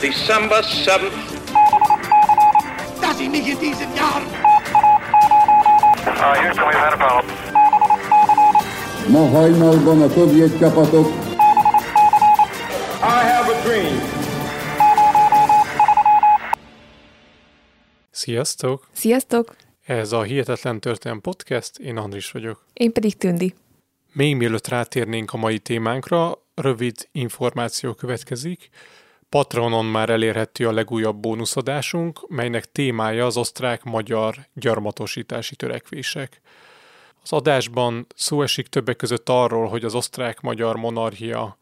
December 7th. Dass ich mich in diesen Jahren... Houston, we've had a problem. Ma hajnalban a szovjet csapatok. I have a dream. Sziasztok! Sziasztok! Ez a Hihetetlen Történet Podcast, én Andris vagyok. Én pedig Tündi. Még mielőtt rátérnénk a mai témánkra, rövid információ következik. Patronon már elérhető a legújabb bónuszadásunk, melynek témája az osztrák-magyar gyarmatosítási törekvések. Az adásban szó esik többek között arról, hogy az osztrák-magyar monarchia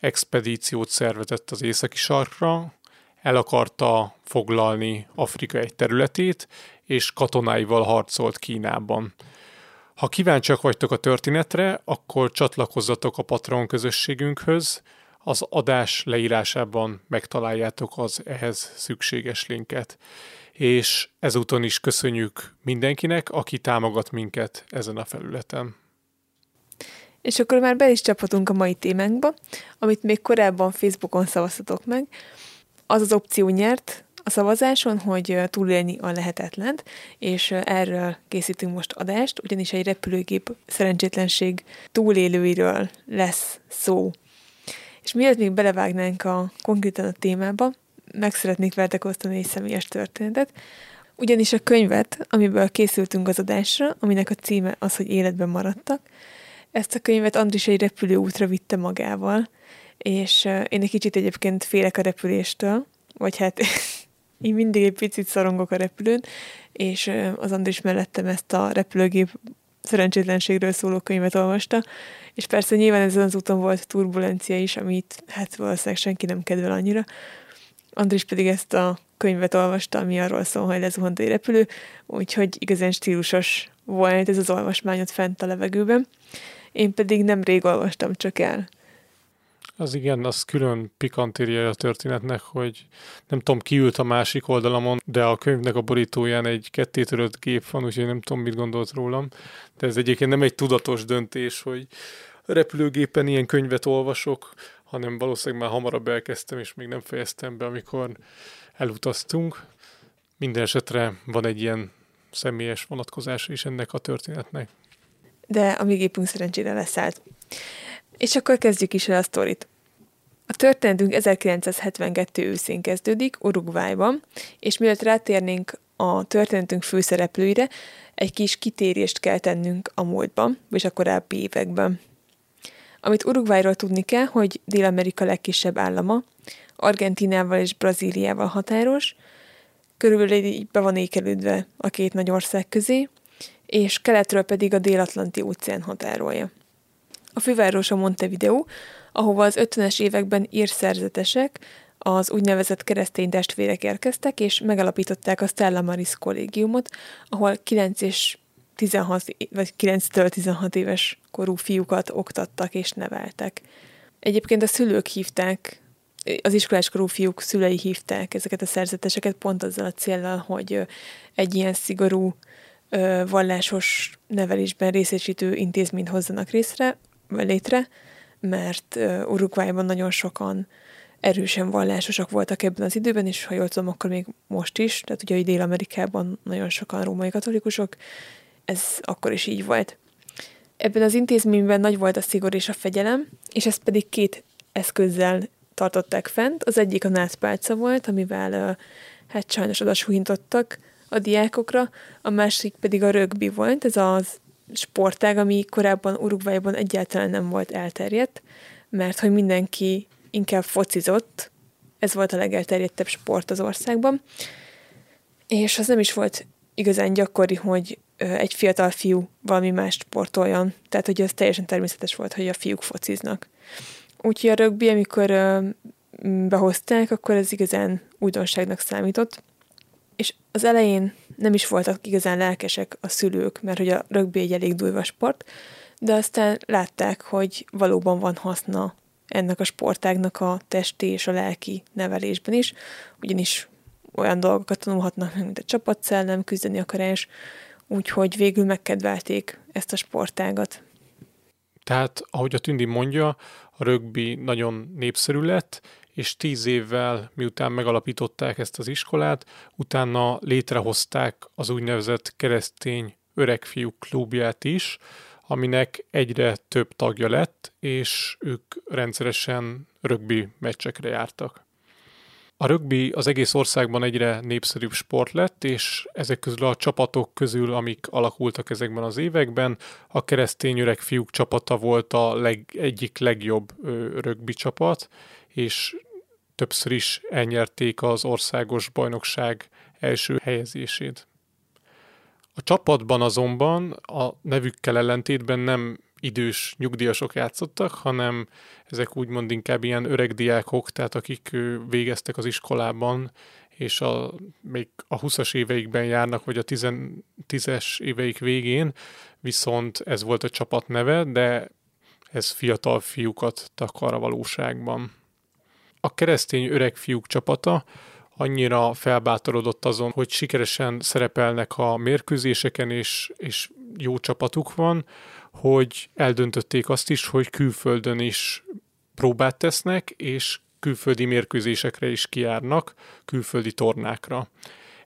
expedíciót szervezett az északi sarkra, el akarta foglalni Afrika egy területét, és katonáival harcolt Kínában. Ha kíváncsiak vagytok a történetre, akkor csatlakozzatok a Patreon közösségünkhöz, az adás leírásában megtaláljátok az ehhez szükséges linket. És ezúton is köszönjük mindenkinek, aki támogat minket ezen a felületen. És akkor már be is csaphatunk a mai témánkba, amit még korábban Facebookon szavaztatok meg. Az az opció nyert a szavazáson, hogy túlélni a lehetetlent, és erről készítünk most adást, ugyanis egy repülőgép szerencsétlenség túlélőiről lesz szó. És mielőtt még belevágnánk konkrétan a témába, meg szeretnék veletek osztani egy személyes történetet, ugyanis a könyvet, amiből készültünk az adásra, aminek a címe az, hogy életben maradtak, ezt a könyvet Andris egy repülőútra vitte magával, és én egy kicsit egyébként félek a repüléstől, vagy hát én mindig egy picit szorongok a repülőn, és az Andris mellettem ezt a repülőgép szerencsétlenségről szóló könyvet olvasta, és persze nyilván ezen az úton volt turbulencia is, amit hát valószínűleg senki nem kedvel annyira. Andris pedig ezt a könyvet olvasta, ami arról szól, hogy lezuhant egy repülő, úgyhogy igazán stílusos volt ez az olvasmányot fent a levegőben. Én pedig nemrég olvastam csak el. Az igen, az külön pikantériája a történetnek, hogy nem tudom, ki ült a másik oldalamon, de a könyvnek a borítóján egy kettétörött gép van, úgyhogy nem tudom, mit gondolt rólam. De ez egyébként nem egy tudatos döntés, hogy repülőgépen ilyen könyvet olvasok, hanem valószínűleg már hamarabb elkezdtem, és még nem fejeztem be, amikor elutaztunk. Minden esetre van egy ilyen személyes vonatkozása is ennek a történetnek. De a mi gépünk szerencsére leszállt. És akkor kezdjük is el a sztorit. A történetünk 1972 őszén kezdődik, Uruguayban, és mielőtt rátérnénk a történetünk főszereplőire, egy kis kitérést kell tennünk a múltban, és a korábbi években. Amit Uruguayról tudni kell, hogy Dél-Amerika legkisebb állama, Argentínával és Brazíliával határos, körülbelül így be van ékelődve a két nagy ország közé, és keletről pedig a Dél-Atlanti óceán határolja. A főváros a Montevideo, ahova az 50-es években ír szerzetesek, az úgynevezett keresztény testvérek érkeztek, és megalapították a Stella Maris kollégiumot, ahol 9-től 16 éves korú fiúkat oktattak és neveltek. Egyébként a szülők hívták, az iskoláskorú fiúk szülei hívták ezeket a szerzeteseket pont azzal a céllal, hogy egy ilyen szigorú vallásos nevelésben részesítő intézményt hozzanak létre, mert Uruguayban nagyon sokan erősen vallásosak voltak ebben az időben, és ha jól tudom, akkor még most is, tehát ugye Dél-Amerikában nagyon sokan római katolikusok, ez akkor is így volt. Ebben az intézményben nagy volt a szigor és a fegyelem, és ezt pedig két eszközzel tartották fent. Az egyik a nátpálca volt, amivel hát sajnos odasuhintottak a diákokra, a másik pedig a rögbi volt, ez az sportág, ami korábban Uruguayban egyáltalán nem volt elterjedt, mert hogy mindenki inkább focizott, ez volt a legelterjedtebb sport az országban, és az nem is volt igazán gyakori, hogy egy fiatal fiú valami más sportoljon, tehát hogy az teljesen természetes volt, hogy a fiúk fociznak. Úgyhogy a rögbi, amikor behozták, akkor ez igazán újdonságnak számított, és az elején nem is voltak igazán lelkesek a szülők, mert hogy a rögbi egy elég durva sport, de aztán látták, hogy valóban van haszna ennek a sportágnak a testi és a lelki nevelésben is, ugyanis olyan dolgokat tanulhatnak meg, mint a csapatszellem, küzdeni akarás, úgyhogy végül megkedvelték ezt a sportágat. Tehát, ahogy a Tündi mondja, a rögbi nagyon népszerű lett, és 10 évvel miután megalapították ezt az iskolát, utána létrehozták az úgynevezett keresztény öregfiúk klubját is, aminek egyre több tagja lett, és ők rendszeresen rögbi meccsekre jártak. A rögbi az egész országban egyre népszerűbb sport lett, és ezek közül a csapatok közül, amik alakultak ezekben az években, a keresztény öreg fiúk csapata volt a egyik legjobb rögbi csapat, és többször is elnyerték az országos bajnokság első helyezését. A csapatban azonban a nevükkel ellentétben nem idős nyugdíjasok játszottak, hanem ezek úgymond inkább ilyen öreg diákok, tehát akik végeztek az iskolában, és még a 20-as éveikben járnak, vagy a 10-es éveik végén, viszont ez volt a csapat neve, de ez fiatal fiúkat takar a valóságban. A keresztény öreg fiúk csapata annyira felbátorodott azon, hogy sikeresen szerepelnek a mérkőzéseken, és jó csapatuk van, hogy eldöntötték azt is, hogy külföldön is próbát tesznek, és külföldi mérkőzésekre is kijárnak, külföldi tornákra.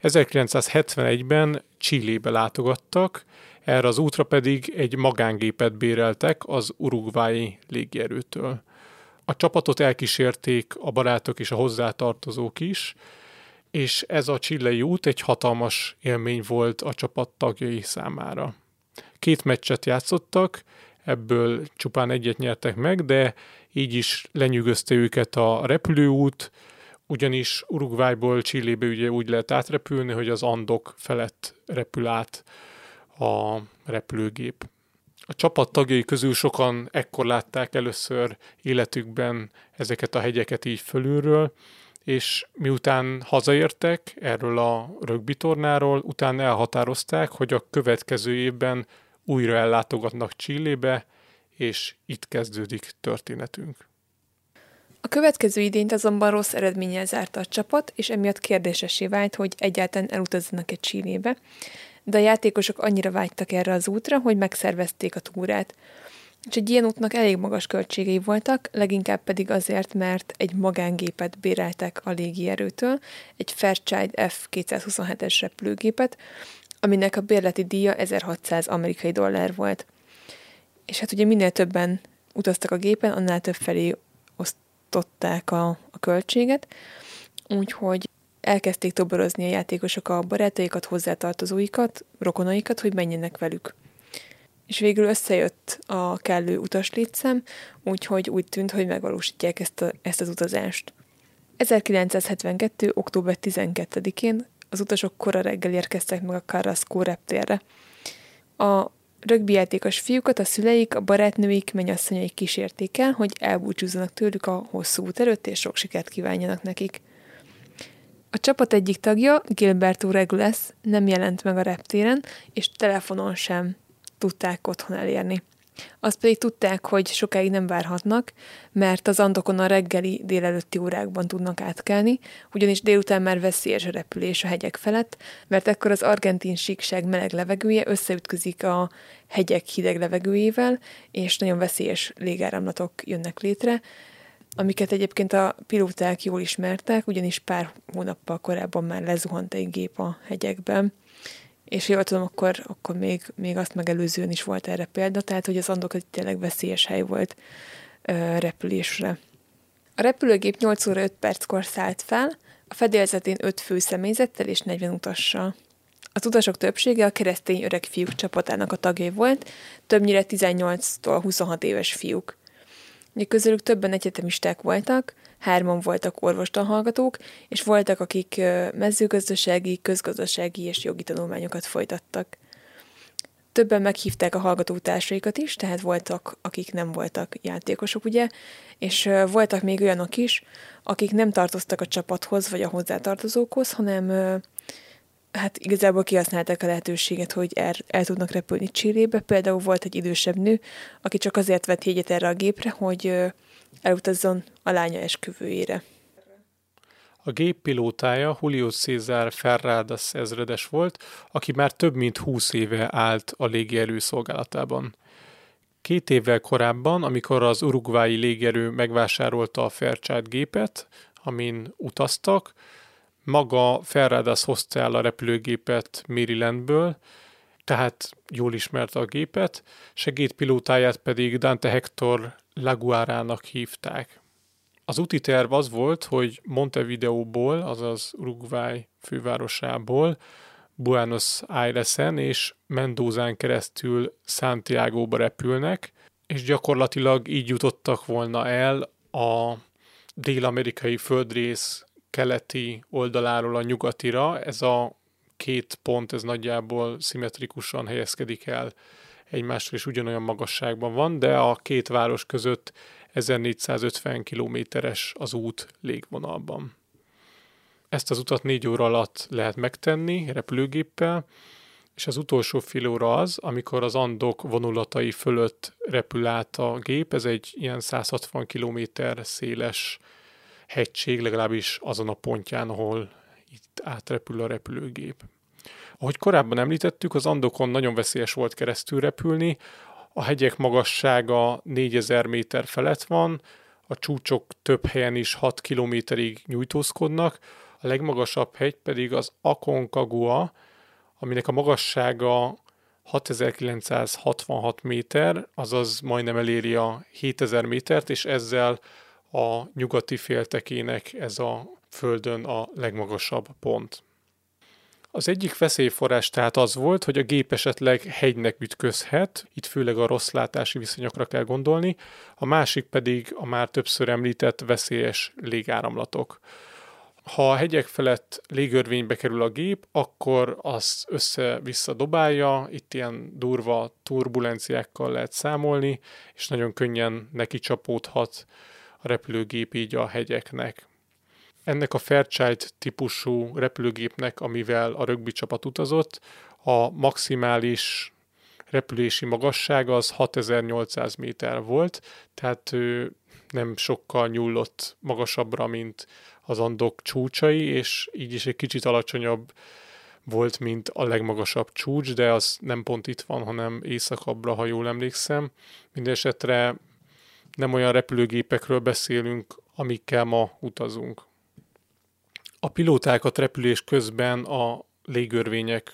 1971-ben Chilébe látogattak, erre az útra pedig egy magángépet béreltek az urugvái légierőtől. A csapatot elkísérték a barátok és a hozzátartozók is, és ez a chilei út egy hatalmas élmény volt a csapat tagjai számára. 2 meccset játszottak, ebből csupán egyet nyertek meg, de így is lenyűgözte őket a repülőút, ugyanis Uruguayból Chilébe ugye úgy lehet átrepülni, hogy az Andok felett repül át a repülőgép. A csapat tagjai közül sokan ekkor látták először életükben ezeket a hegyeket így fölülről, és miután hazaértek erről a rögbitornáról, utána elhatározták, hogy a következő évben újra ellátogatnak Chilébe, és itt kezdődik történetünk. A következő idényt azonban rossz eredménnyel zárta a csapat, és emiatt kérdésessé vált, hogy egyáltalán elutazzanak-e Chilébe, de a játékosok annyira vágytak erre az útra, hogy megszervezték a túrát. És egy ilyen útnak elég magas költségei voltak, leginkább pedig azért, mert egy magángépet béreltek a légierőtől, egy Fairchild F227-es repülőgépet, aminek a bérleti díja 1600 amerikai dollár volt. És hát ugye minél többen utaztak a gépen, annál több felé osztották a költséget, úgyhogy elkezdték toborozni a játékosok a barátaikat, hozzátartozóikat, rokonaikat, hogy menjenek velük. És végül összejött a kellő utaslétszám, úgyhogy úgy tűnt, hogy megvalósítják ezt az utazást. 1972. október 12-én az utasok kora reggel érkeztek meg a Carrasco reptérre. A rögbijátékos fiúkat a szüleik, a barátnőik, mennyasszonyaik kísérték el, hogy elbúcsúzzanak tőlük a hosszú út előtt, és sok sikert kívánjanak nekik. A csapat egyik tagja, Gilberto Regules nem jelent meg a reptéren, és telefonon sem tudták otthon elérni. Azt pedig tudták, hogy sokáig nem várhatnak, mert az Andokon a reggeli délelőtti órákban tudnak átkelni, ugyanis délután már veszélyes a repülés a hegyek felett, mert ekkor az argentin síkság meleg levegője összeütközik a hegyek hideg levegőjével, és nagyon veszélyes légáramlatok jönnek létre, amiket egyébként a pilóták jól ismertek, ugyanis pár hónappal korábban már lezuhant egy gép a hegyekben. És jól tudom, akkor még azt megelőzően is volt erre példa, tehát hogy az Andok egy tényleg veszélyes hely volt repülésre. A repülőgép 8 óra 5 perckor szállt fel, a fedélzetén 5 fő személyzettel és 40 utassal. Az utasok többsége a keresztény öreg fiúk csapatának a tagjai volt, többnyire 18-tól 26 éves fiúk. Közülük többen egyetemisták voltak, 3-an voltak orvostanhallgatók, és voltak, akik mezőgazdasági, közgazdasági és jogi tanulmányokat folytattak. Többen meghívták a hallgatótársaikat is, tehát voltak, akik nem voltak játékosok, ugye, és voltak még olyanok is, akik nem tartoztak a csapathoz vagy a hozzátartozókhoz, hanem hát igazából kihasználták a lehetőséget, hogy el tudnak repülni Chilébe. Például volt egy idősebb nő, aki csak azért vett jegyet erre a gépre, hogy elutazzon a lánya esküvőjére. A gép pilótája Julio César Ferradas ezredes volt, aki már több mint 20 éve állt a légierő szolgálatában. 2 évvel korábban, amikor az urugvái légierő megvásárolta a Fairchild gépet, amin utaztak. Maga Ferradas hozta el a repülőgépet Marylandből, tehát jól ismerte a gépet, segédpilótáját pedig Dante Hector Laguárának hívták. Az úti terv az volt, hogy Montevideóból, azaz Uruguay fővárosából, Buenos Airesen és Mendozán keresztül Santiagóba repülnek, és gyakorlatilag így jutottak volna el a dél-amerikai földrész keleti oldaláról a nyugatira. Ez a két pont, ez nagyjából szimmetrikusan helyezkedik el egymástól, és ugyanolyan magasságban van, de a két város között 1450 kilométeres az út légvonalban. Ezt az utat 4 óra alatt lehet megtenni repülőgéppel, és az utolsó fél óra az, amikor az Andok vonulatai fölött repül át a gép. Ez egy ilyen 160 kilométer széles hegység, legalábbis azon a pontján, ahol itt átrepül a repülőgép. Ahogy korábban említettük, az Andokon nagyon veszélyes volt keresztül repülni, a hegyek magassága 4000 méter felett van, a csúcsok több helyen is 6 kilométerig nyújtózkodnak, a legmagasabb hegy pedig az Aconcagua, aminek a magassága 6966 méter, azaz majdnem eléri a 7000 métert, és ezzel a nyugati féltekének ez a földön a legmagasabb pont. Az egyik veszélyforrás tehát az volt, hogy a gép esetleg hegynek ütközhet, itt főleg a rossz látási viszonyokra kell gondolni, a másik pedig a már többször említett veszélyes légáramlatok. Ha a hegyek felett légörvénybe kerül a gép, akkor az össze-vissza dobálja, itt ilyen durva turbulenciákkal lehet számolni, és nagyon könnyen neki csapódhat a repülőgép így a hegyeknek. Ennek a Fairchild típusú repülőgépnek, amivel a rögbi csapat utazott, a maximális repülési magassága az 6800 méter volt, tehát ő nem sokkal nyúllott magasabbra, mint az Andok csúcsai, és így is egy kicsit alacsonyabb volt, mint a legmagasabb csúcs, de az nem pont itt van, hanem északabbra, ha jól emlékszem. Mindenesetre nem olyan repülőgépekről beszélünk, amikkel ma utazunk. A pilótákat repülés közben a légörvények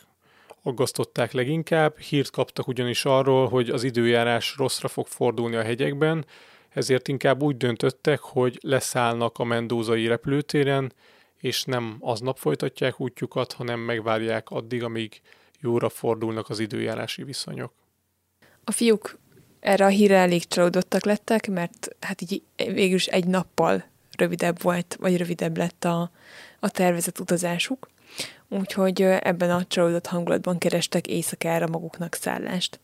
aggasztották leginkább, hírt kaptak ugyanis arról, hogy az időjárás rosszra fog fordulni a hegyekben, ezért inkább úgy döntöttek, hogy leszállnak a mendozai repülőtéren, és nem aznap folytatják útjukat, hanem megvárják addig, amíg jóra fordulnak az időjárási viszonyok. A fiúk erre a hírre elég csalódottak lettek, mert hát így végülis egy nappal rövidebb volt, vagy rövidebb lett a tervezett utazásuk, úgyhogy ebben a csalódott hangulatban kerestek éjszakára maguknak szállást.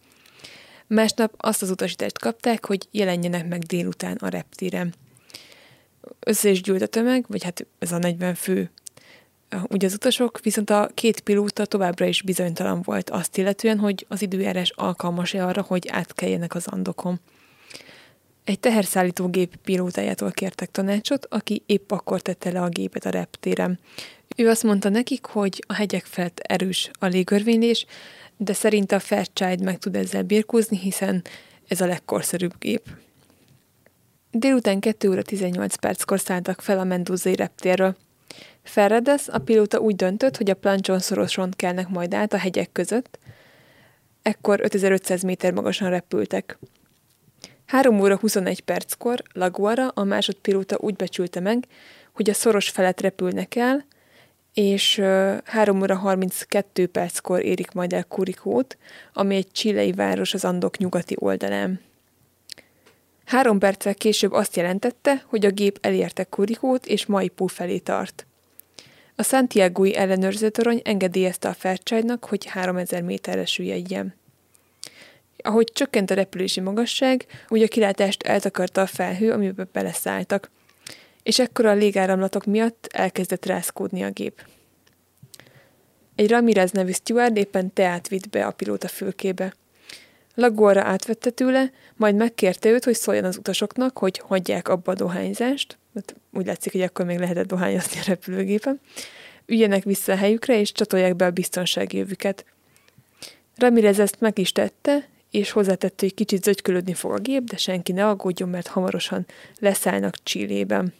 Másnap azt az utasítást kapták, hogy jelenjenek meg délután a reptéren. Össze is gyűlt a tömeg, vagy hát ez a 40 fő ugye az utasok, viszont a két pilóta továbbra is bizonytalan volt azt illetően, hogy az időjárás alkalmas-e arra, hogy átkeljenek az Andokon. Egy teherszállító gép pilótájától kértek tanácsot, aki épp akkor tette le a gépet a reptéren. Ő azt mondta nekik, hogy a hegyek felett erős a légörvénylés, de szerinte a Fairchild meg tud ezzel birkózni, hiszen ez a legkorszerűbb gép. Délután 2 óra 18 perckor szálltak fel a mendozai reptérről. Ferradas, a pilóta úgy döntött, hogy a Planchon szoroson kelnek majd át a hegyek között, ekkor 5500 méter magasan repültek. 3 óra 21 perckor Laguára, a másodpilóta úgy becsülte meg, hogy a szoros felett repülnek el, és 3 óra 32 perckor érik majd el Curicót, ami egy chilei város az Andok nyugati oldalán. 3 perccel később azt jelentette, hogy a gép elérte Curicót és Maipú felé tart. A santiagói ellenőrzőtorony engedélyezte a Fairchildnak, hogy 3000 méterre süllyedjen. Ahogy csökkent a repülési magasság, úgy a kilátást eltakarta a felhő, amiben beleszálltak, és ekkor a légáramlatok miatt elkezdett rázkódni a gép. Egy Ramirez nevű steward éppen teát vitt be a pilóta fülkébe. Laguára átvette tőle, majd megkérte őt, hogy szóljon az utasoknak, hogy hagyják abba a dohányzást, mert úgy látszik, hogy akkor még lehetett dohányozni a repülőgépen, üljenek vissza a helyükre, és csatolják be a biztonsági jövüket. Ramirez ezt meg is tette, és hozzátette, hogy kicsit zögykölődni fog a gép, de senki ne aggódjon, mert hamarosan leszállnak Chilében.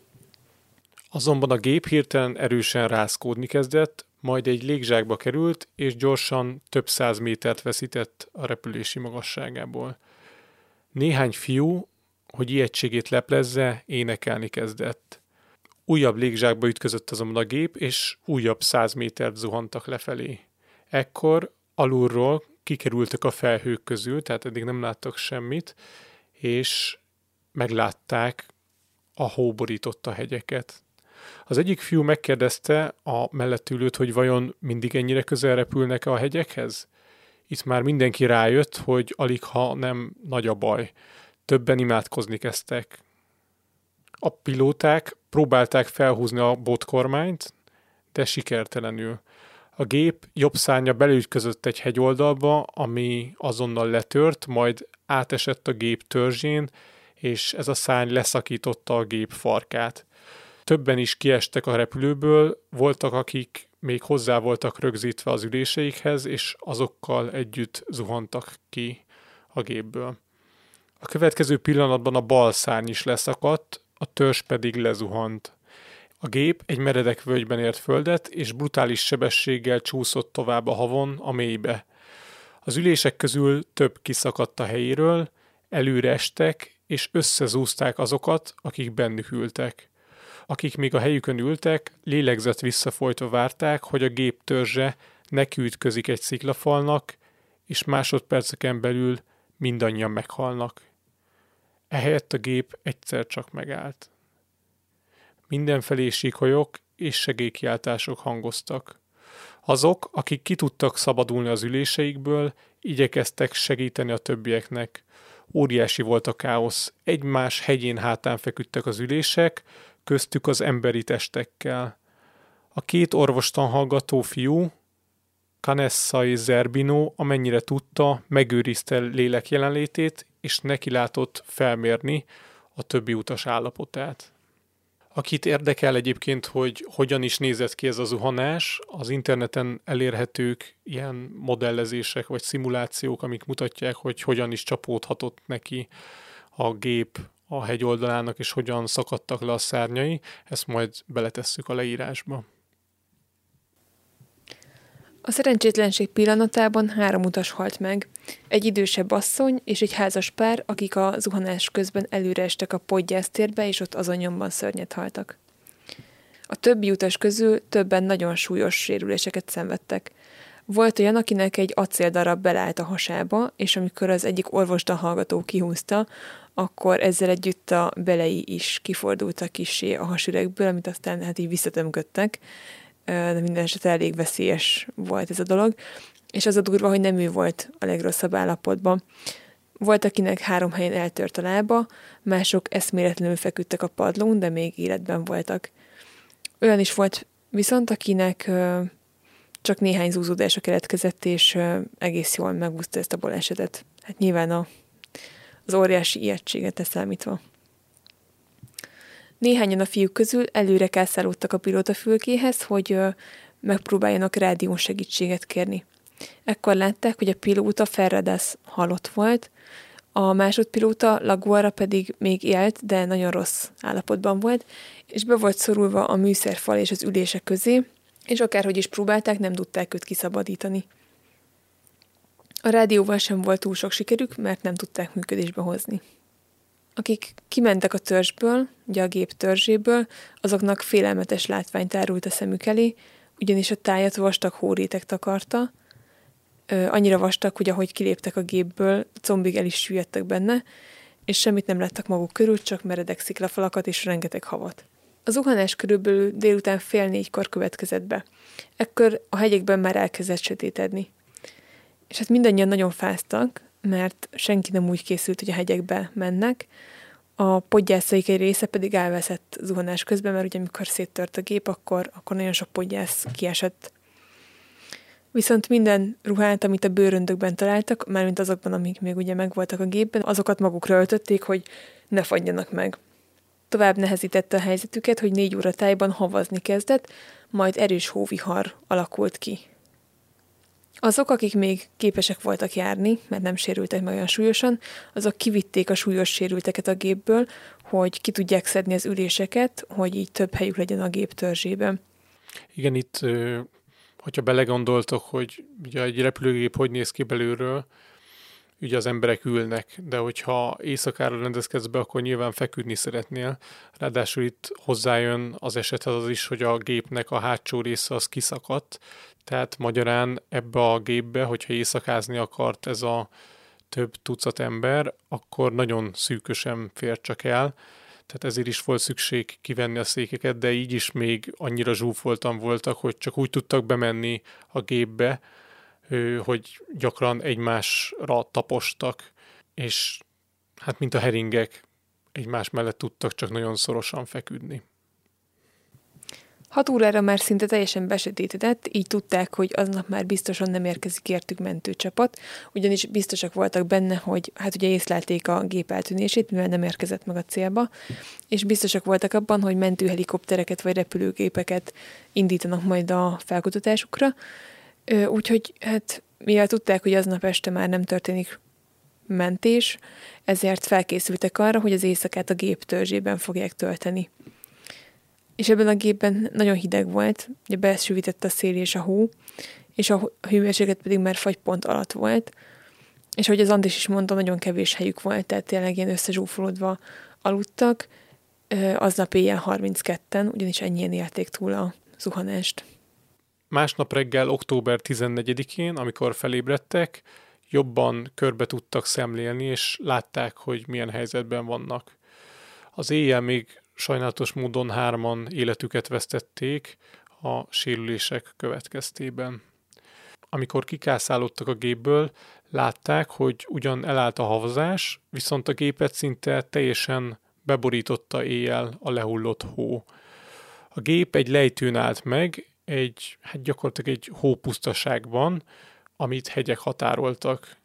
Azonban a gép hirtelen erősen rázkódni kezdett, majd egy légzsákba került, és gyorsan több száz métert veszített a repülési magasságából. Néhány fiú, hogy ijegységét leplezze, énekelni kezdett. Újabb légzsákba ütközött azonban a gép, és újabb 100 métert zuhantak lefelé. Ekkor alulról kikerültek a felhők közül, tehát eddig nem láttak semmit, és meglátták a hóborította hegyeket. Az egyik fiú megkérdezte a mellettülőt, hogy vajon mindig ennyire közel repülnek a hegyekhez? Itt már mindenki rájött, hogy aligha nem nagy a baj. Többen imádkozni kezdtek. A pilóták próbálták felhúzni a botkormányt, de sikertelenül. A gép jobb szárnya beleütközött egy hegyoldalba, ami azonnal letört, majd átesett a gép törzsén, és ez a szárny leszakította a gép farkát. Többen is kiestek a repülőből, voltak, akik még hozzá voltak rögzítve az üléseikhez, és azokkal együtt zuhantak ki a gépből. A következő pillanatban a bal szárny is leszakadt, a törzs pedig lezuhant. A gép egy meredek völgyben ért földet, és brutális sebességgel csúszott tovább a havon a mélybe. Az ülések közül több kiszakadt a helyéről, előre estek, és összezúzták azokat, akik bennük ültek. Akik még a helyükön ültek, lélegzet visszafolytva várták, hogy a gép törzse nekiütközik egy sziklafalnak, és másodperceken belül mindannyian meghalnak. Ehelyett a gép egyszer csak megállt. Mindenfelé síkolyok és segélykiáltások hangoztak. Azok, akik ki tudtak szabadulni az üléseikből, igyekeztek segíteni a többieknek. Óriási volt a káosz, egymás hegyén hátán feküdtek az ülések, köztük az emberi testekkel. A két orvostan hallgató fiú, Canessa és Zerbino, amennyire tudta, megőrizte lélek jelenlétét, és nekilátott felmérni a többi utas állapotát. Akit érdekel egyébként, hogy hogyan is nézett ki ez a zuhanás, az interneten elérhetők ilyen modellezések vagy szimulációk, amik mutatják, hogy hogyan is csapódhatott neki a gép a hegyoldalának, és hogyan szakadtak le a szárnyai. Ezt majd beletesszük a leírásba. A szerencsétlenség pillanatában 3 utas halt meg. Egy idősebb asszony és egy házas pár, akik a zuhanás közben előreestek a podgyásztérbe, és ott azonnyomban szörnyet haltak. A többi utas közül többen nagyon súlyos sérüléseket szenvedtek. Volt olyan, akinek egy acéldarab beleállt a hasába, és amikor az egyik orvostan hallgató kihúzta, akkor ezzel együtt a belei is kifordultak kissé a hasüregből, amit aztán hát így visszatömködtek, de minden esetre elég veszélyes volt ez a dolog, és az a durva, hogy nem ő volt a legrosszabb állapotban. Volt, akinek 3 helyen eltört a lába, mások eszméletlenül feküdtek a padlón, de még életben voltak. Olyan is volt viszont, akinek csak néhány zúzódása keletkezett, és egész jól megúszta ezt a balesetet. Hát nyilván az óriási ijegységet leszámítva. Néhányan a fiúk közül előre kászálódtak a pilótafülkéhez, hogy megpróbáljanak rádión segítséget kérni. Ekkor látták, hogy a pilóta Ferradas halott volt, a másodpilóta Laguára pedig még élt, de nagyon rossz állapotban volt, és be volt szorulva a műszerfal és az ülések közé, és akárhogy is próbálták, nem tudták őt kiszabadítani. A rádióval sem volt túl sok sikerük, mert nem tudták működésbe hozni. Akik kimentek a törzsből, ugye a gép törzséből, azoknak félelmetes látvány tárult a szemük elé, ugyanis a tájat vastag hóréteg takarta, annyira vastag, hogy ahogy kiléptek a gépből, combig el is süllyedtek benne, és semmit nem láttak maguk körül, csak meredek sziklafalakat és rengeteg havat. A zuhanás körülbelül délután 3:30-kor következett be. Ekkor a hegyekben már elkezdett sötétedni. És hát mindannyian nagyon fáztak, mert senki nem úgy készült, hogy a hegyekbe mennek. A podgyászaik egy része pedig elveszett zuhanás közben, mert ugye amikor széttört a gép, akkor nagyon sok podgyász kiesett. Viszont minden ruhát, amit a bőröndökben találtak, mármint azokban, amik még ugye megvoltak a gépben, azokat magukra öltötték, hogy ne fagyjanak meg. Tovább nehezítette a helyzetüket, hogy 4 óra tájban havazni kezdett, majd erős hóvihar alakult ki. Azok, akik még képesek voltak járni, mert nem sérültek meg olyan súlyosan, azok kivitték a súlyos sérülteket a gépből, hogy ki tudják szedni az üléseket, hogy így több helyük legyen a gép törzsében. Igen, itt, hogyha belegondoltok, hogy ugye egy repülőgép hogy néz ki belülről, ugye az emberek ülnek, de hogyha éjszakára rendezkedsz be, akkor nyilván feküdni szeretnél. Ráadásul itt hozzájön az esethez az is, hogy a gépnek a hátsó része az kiszakadt, tehát magyarán ebbe a gépbe, hogyha éjszakázni akart ez a több tucat ember, akkor nagyon szűkösen fér csak el, tehát ezért is volt szükség kivenni a székeket, de így is még annyira zsúfoltan voltak, hogy csak úgy tudtak bemenni a gépbe, hogy gyakran egymásra tapostak, és hát mint a heringek egymás mellett tudtak csak nagyon szorosan feküdni. 6 órára már szinte teljesen besötétedett, így tudták, hogy aznap már biztosan nem érkezik értük mentőcsapat, ugyanis biztosak voltak benne, hogy hát ugye észlelték a gép eltűnését, mivel nem érkezett meg a célba, és biztosak voltak abban, hogy mentőhelikoptereket vagy repülőgépeket indítanak majd a felkutatásukra, úgyhogy hát mivel tudták, hogy aznap este már nem történik mentés, ezért felkészültek arra, hogy az éjszakát a gép törzsében fogják tölteni. És ebben a gépben nagyon hideg volt, ugye besüvített a szél és a hó, és a hőmérséklet pedig már fagypont alatt volt, és hogy az Andis is mondta, nagyon kevés helyük volt, tehát tényleg ilyen összezsúfolódva aludtak, aznap éjjel 32-en, ugyanis ennyien élték túl a zuhanást. Másnap reggel, október 14-én, amikor felébredtek, jobban körbe tudtak szemlélni, és látták, hogy milyen helyzetben vannak. Az éjjel még sajnálatos módon 3-an életüket vesztették a sérülések következtében. Amikor kikászálódtak a gépből, látták, hogy ugyan elállt a havazás, viszont a gépet szinte teljesen beborította éjjel a lehullott hó. A gép egy lejtőn állt meg, gyakorlatilag egy hópusztaságban, amit hegyek határoltak.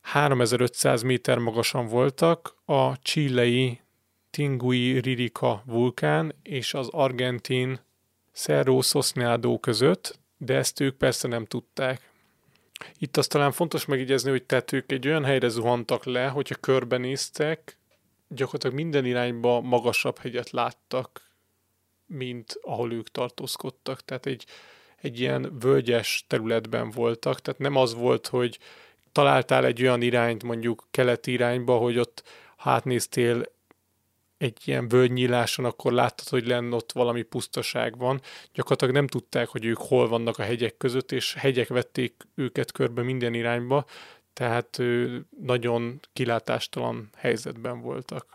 3500 méter magasan voltak a chilei Tinguiririca vulkán és az argentin Cerro Sosneado között, de ezt ők persze nem tudták. Itt azt talán fontos megjegyezni, hogy tehát ők egy olyan helyre zuhantak le, hogyha körbenéztek, gyakorlatilag minden irányba magasabb hegyet láttak, mint ahol ők tartózkodtak. Tehát egy ilyen völgyes területben voltak, tehát nem az volt, hogy találtál egy olyan irányt, mondjuk keleti irányba, hogy ott hátnéztél egy ilyen völgynyíláson, akkor láttad, hogy lenne ott valami pusztaság van. Gyakorlatilag nem tudták, hogy ők hol vannak a hegyek között, és hegyek vették őket körbe minden irányba, tehát nagyon kilátástalan helyzetben voltak.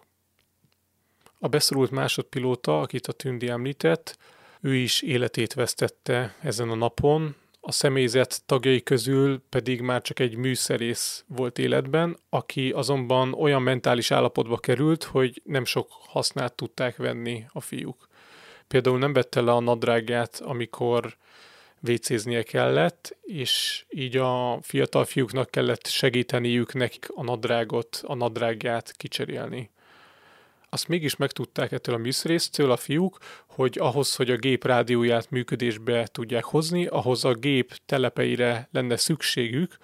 A beszorult másodpilóta, akit a Tündi említett, ő is életét vesztette ezen a napon, a személyzet tagjai közül pedig már csak egy műszerész volt életben, aki azonban olyan mentális állapotba került, hogy nem sok hasznát tudták venni a fiúk. Például nem vette le a nadrágját, amikor vécéznie kellett, és így a fiatal fiúknak kellett segíteniük nekik a nadrágját kicserélni. Azt mégis megtudták ettől a műszerésztől a fiúk, hogy ahhoz, hogy a gép rádióját működésbe tudják hozni, ahhoz a gép telepeire lenne szükségük,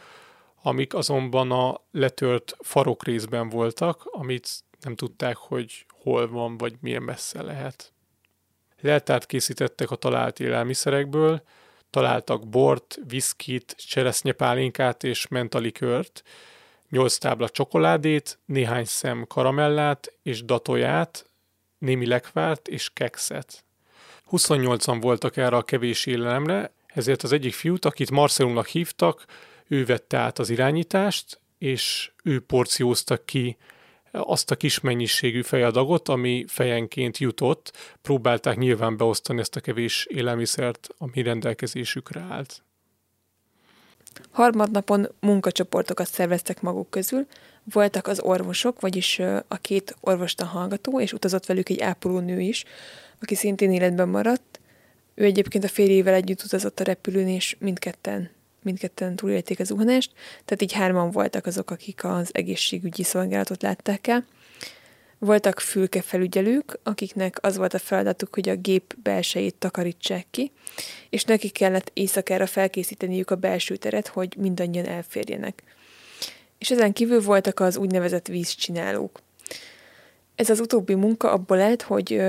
amik azonban a letört farokrészben voltak, amit nem tudták, hogy hol van, vagy milyen messze lehet. Leltárt készítettek a talált élelmiszerekből, találtak bort, viszkit, cseresznyepálinkát és mentalikört, 8 tábla csokoládét, néhány szem karamellát és datoját, némi lekvárt és kekszet. 28-an voltak erre a kevés élelemre, ezért az egyik fiút, akit Marcellónak hívtak, ő vette át az irányítást, és ő porciózta ki azt a kis mennyiségű fejadagot, ami fejenként jutott. Próbálták nyilván beosztani ezt a kevés élelmiszert, ami rendelkezésükre állt. Harmadnapon munkacsoportokat szerveztek maguk közül, voltak az orvosok, vagyis a 2 orvostan hallgató, és utazott velük egy ápolónő is, aki szintén életben maradt. Ő egyébként a férjével együtt utazott a repülőn, és mindketten túlélték a zuhanást, tehát így 3-an voltak azok, akik az egészségügyi szolgálatot látták el. Voltak fülkefelügyelők, akiknek az volt a feladatuk, hogy a gép belsejét takarítsák ki, és nekik kellett éjszakára felkészíteniük a belső teret, hogy mindannyian elférjenek. És ezen kívül voltak az úgynevezett vízcsinálók. Ez az utóbbi munka abból állt, hogy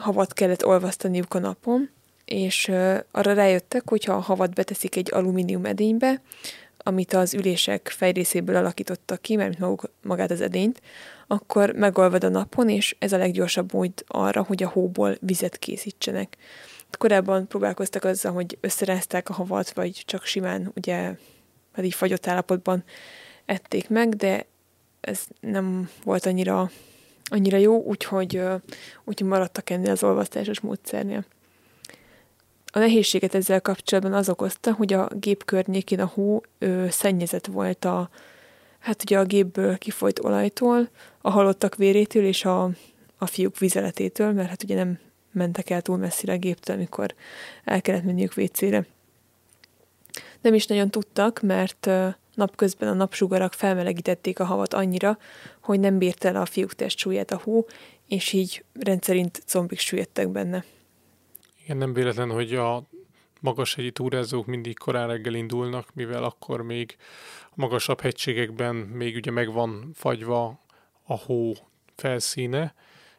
havat kellett olvasztaniuk a napon, és arra rájöttek, hogy ha a havat beteszik egy alumínium edénybe, amit az ülések fejrészéből alakítottak ki, mert magát az edényt, akkor megolvad a napon, és ez a leggyorsabb mód arra, hogy a hóból vizet készítsenek. Korábban próbálkoztak azzal, hogy összerázták a havat, vagy csak simán, ugye, hát így fagyott állapotban ették meg, de ez nem volt annyira jó, úgyhogy maradtak ennél az olvasztásos módszernél. A nehézséget ezzel kapcsolatban az okozta, hogy a gép környékén a hó szennyezett volt a gépből kifolyt olajtól, a halottak vérétől és a fiúk vizeletétől, mert ugye nem mentek el túl messzire a géptől, amikor el kellett menniük vécére. Nem is nagyon tudtak, mert napközben a napsugarak felmelegítették a havat annyira, hogy nem bírta el a fiúk testsúlyát a hó, és így rendszerint combig süllyedtek benne. Igen, nem véletlen, hogy a magashegyi túrázók mindig korán reggel indulnak, mivel akkor még a magasabb hegységekben még ugye meg van fagyva a hó felszíne,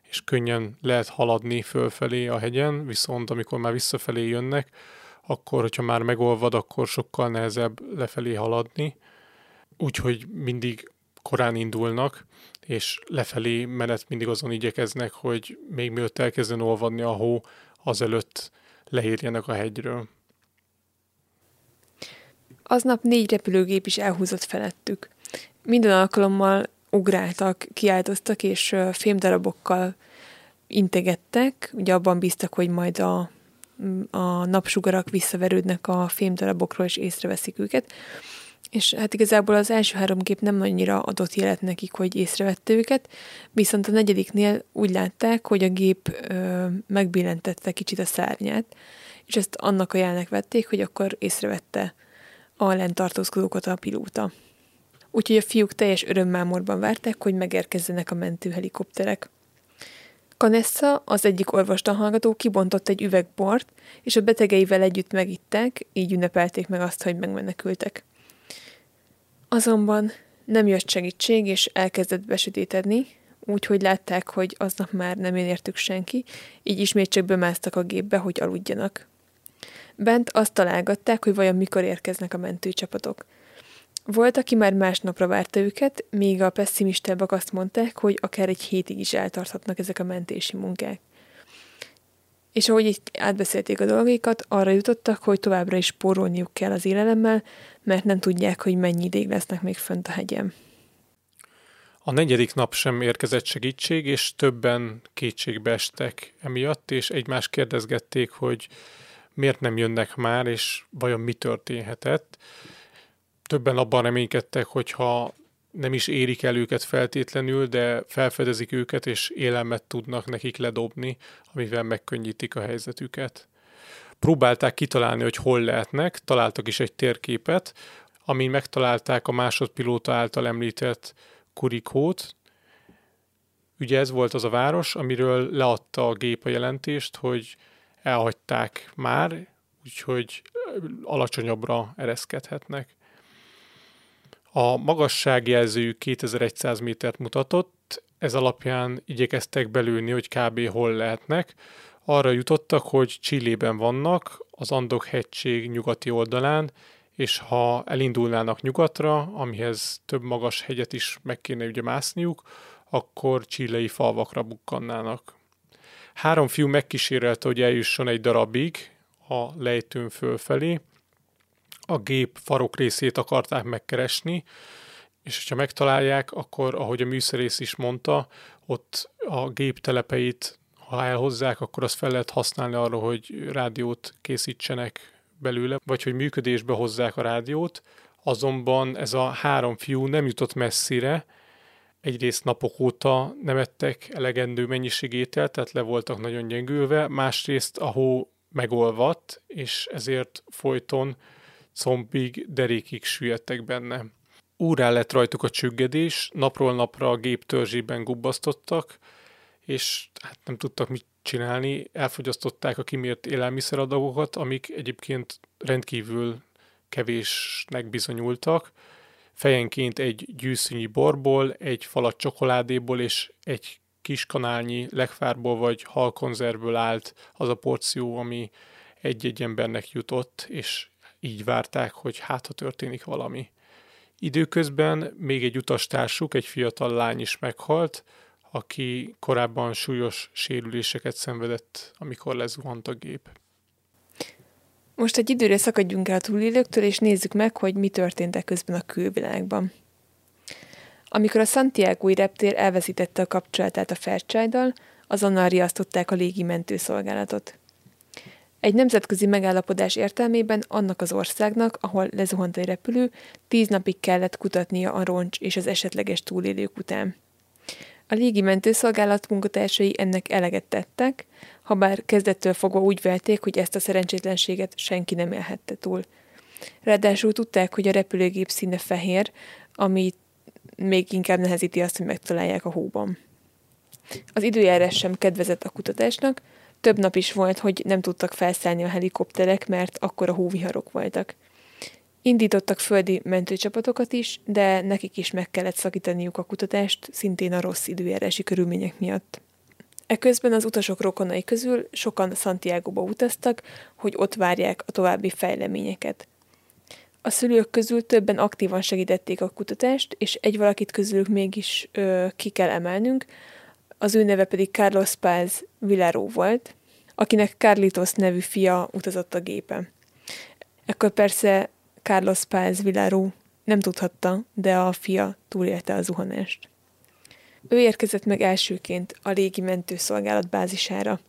és könnyen lehet haladni fölfelé a hegyen, viszont amikor már visszafelé jönnek, akkor, hogyha már megolvad, akkor sokkal nehezebb lefelé haladni. Úgyhogy mindig korán indulnak, és lefelé menet mindig azon igyekeznek, hogy még mielőtt elkezden olvadni a hó, azelőtt leérjenek a hegyről. Aznap 4 repülőgép is elhúzott felettük. Minden alkalommal ugráltak, kiáltoztak, és fémdarabokkal integettek. Ugye abban bíztak, hogy majd a napsugarak visszaverődnek a fémdarabokról, és észreveszik őket. És hát igazából az első 3 gép nem annyira adott jelet nekik, hogy észrevette őket, viszont a 4. úgy látták, hogy a gép megbillentette kicsit a szárnyát, és ezt annak a jelnek vették, hogy akkor észrevette a lent tartózkodókat a pilóta. Úgyhogy a fiúk teljes örömmámorban várták, hogy megérkezzenek a mentőhelikopterek. Canessa, az egyik olvastanhallgató, kibontott egy üveg bort, és a betegeivel együtt megitták, így ünnepelték meg azt, hogy megmenekültek. Azonban nem jött segítség, és elkezdett besötétedni, úgyhogy látták, hogy aznap már nem értük senki, így ismét csak bemásztak a gépbe, hogy aludjanak. Bent azt találgatták, hogy vajon mikor érkeznek a mentőcsapatok. Volt, aki már másnapra várta őket, még a pesszimistábbak azt mondták, hogy akár egy hétig is eltarthatnak ezek a mentési munkák. És ahogy így átbeszélték a dolgaikat, arra jutottak, hogy továbbra is spórolniuk kell az élelemmel, mert nem tudják, hogy mennyi ideig lesznek még fönt a hegyen. A 4. nap sem érkezett segítség, és többen kétségbe estek emiatt, és egymást kérdezgették, hogy miért nem jönnek már, és vajon mi történhetett. Többen abban reménykedtek, hogyha nem is érik el őket feltétlenül, de felfedezik őket, és élelmet tudnak nekik ledobni, amivel megkönnyítik a helyzetüket. Próbálták kitalálni, hogy hol lehetnek, találtak is egy térképet, amin megtalálták a másodpilóta által említett Curicót. Ugye ez volt az a város, amiről leadta a gép a jelentést, hogy elhagyták már, úgyhogy alacsonyabbra ereszkedhetnek. A magasságjelző 2100 métert mutatott, ez alapján igyekeztek belülni, hogy kb. Hol lehetnek. Arra jutottak, hogy Chilében vannak, az Andok-hegység nyugati oldalán, és ha elindulnának nyugatra, amihez több magas hegyet is meg kéne ugye mászniuk, akkor chilei falvakra bukkannának. 3 fiú megkísérelte, hogy eljusson egy darabig a lejtőn fölfelé. A gép farok részét akarták megkeresni, és ha megtalálják, akkor, ahogy a műszerész is mondta, ott a gép telepeit, ha elhozzák, akkor azt fel lehet használni arra, hogy rádiót készítsenek belőle, vagy hogy működésbe hozzák a rádiót. Azonban ez a 3 fiú nem jutott messzire, egyrészt napok óta nem ettek elegendő mennyiség ételt, tehát le voltak nagyon gyengülve, másrészt a hó megolvadt, és ezért folyton combig, derékig süllyedtek benne. Órá lett rajtuk a csüggedés, napról napra a gép törzsében gubbasztottak, és hát nem tudtak mit csinálni, elfogyasztották a kimért élelmiszeradagokat, amik egyébként rendkívül kevésnek bizonyultak. Fejenként egy gyűszűnyi borból, egy falat csokoládéból és egy kis kanálnyi lekvárból vagy halkonzervből állt az a porció, ami egy-egy embernek jutott, és így várták, hogy hát ha történik valami. Időközben még egy utastársuk, egy fiatal lány is meghalt, aki korábban súlyos sérüléseket szenvedett, amikor lezuhant a gép. Most egy időre szakadjunk el a túlélőktől, és nézzük meg, hogy mi történt eközben a külvilágban. Amikor a santiagói reptér elveszítette a kapcsolatát a Fairchild-dal, azonnal riasztották a légi mentőszolgálatot. Egy nemzetközi megállapodás értelmében annak az országnak, ahol lezuhant egy repülő, 10 napig kellett kutatnia a roncs és az esetleges túlélők után. A légi mentőszolgálat munkatársai ennek eleget tettek, habár kezdettől fogva úgy vélték, hogy ezt a szerencsétlenséget senki nem élhette túl. Ráadásul tudták, hogy a repülőgép színe fehér, ami még inkább nehezíti azt, hogy megtalálják a hóban. Az időjárás sem kedvezett a kutatásnak, több nap is volt, hogy nem tudtak felszállni a helikopterek, mert akkora hóviharok voltak. Indítottak földi mentőcsapatokat is, de nekik is meg kellett szakítaniuk a kutatást, szintén a rossz időjárási körülmények miatt. Eközben az utasok rokonai közül sokan Santiagóba utaztak, hogy ott várják a további fejleményeket. A szülők közül többen aktívan segítették a kutatást, és egy valakit közülük mégis ki kell emelnünk, az ő neve pedig Carlos Páez Vilaró volt, akinek Carlitos nevű fia utazott a gépen. Ekkor persze Carlos Páez Vilaró nem tudhatta, de a fia túlélte a zuhanást. Ő érkezett meg elsőként a légi mentőszolgálat bázisára.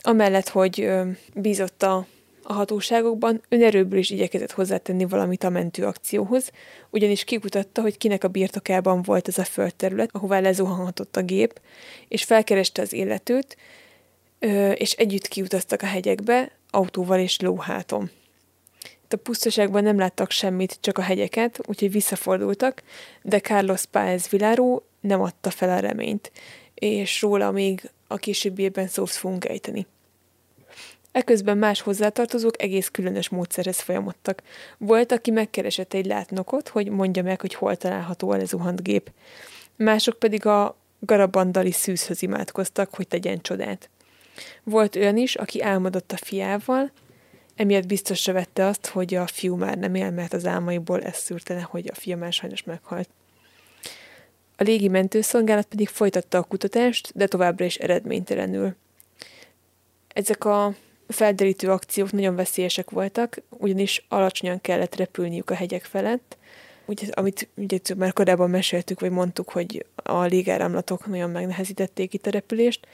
Amellett, hogy bízott a hatóságokban, önerőből is igyekezett hozzátenni valamit a mentőakcióhoz, ugyanis kikutatta, hogy kinek a birtokában volt ez a földterület, ahová lezuhanhatott a gép, és felkereste az illetőt, és együtt kiutaztak a hegyekbe, autóval és lóháton. A pusztaságban nem láttak semmit, csak a hegyeket, úgyhogy visszafordultak, de Carlos Páez Vilaró nem adta fel a reményt, és róla még a későbbiekben szót fogunk ejteni. Eközben más hozzátartozók egész különös módszerhez folyamodtak. Volt, aki megkeresett egy látnokot, hogy mondja meg, hogy hol található a lezuhant gép. Mások pedig a garabandali szűzhöz imádkoztak, hogy tegyen csodát. Volt olyan is, aki álmodott a fiával, emiatt biztosra vette azt, hogy a fiú már nem él, mert az álmaiból ezt szűrte le, hogy a fia már sajnos meghalt. A légi mentőszolgálat pedig folytatta a kutatást, de továbbra is eredménytelenül. Ezek a felderítő akciók nagyon veszélyesek voltak, ugyanis alacsonyan kellett repülniük a hegyek felett, amit ugye már korábban meséltük, vagy mondtuk, hogy a légáramlatok nagyon megnehezítették itt a repülést,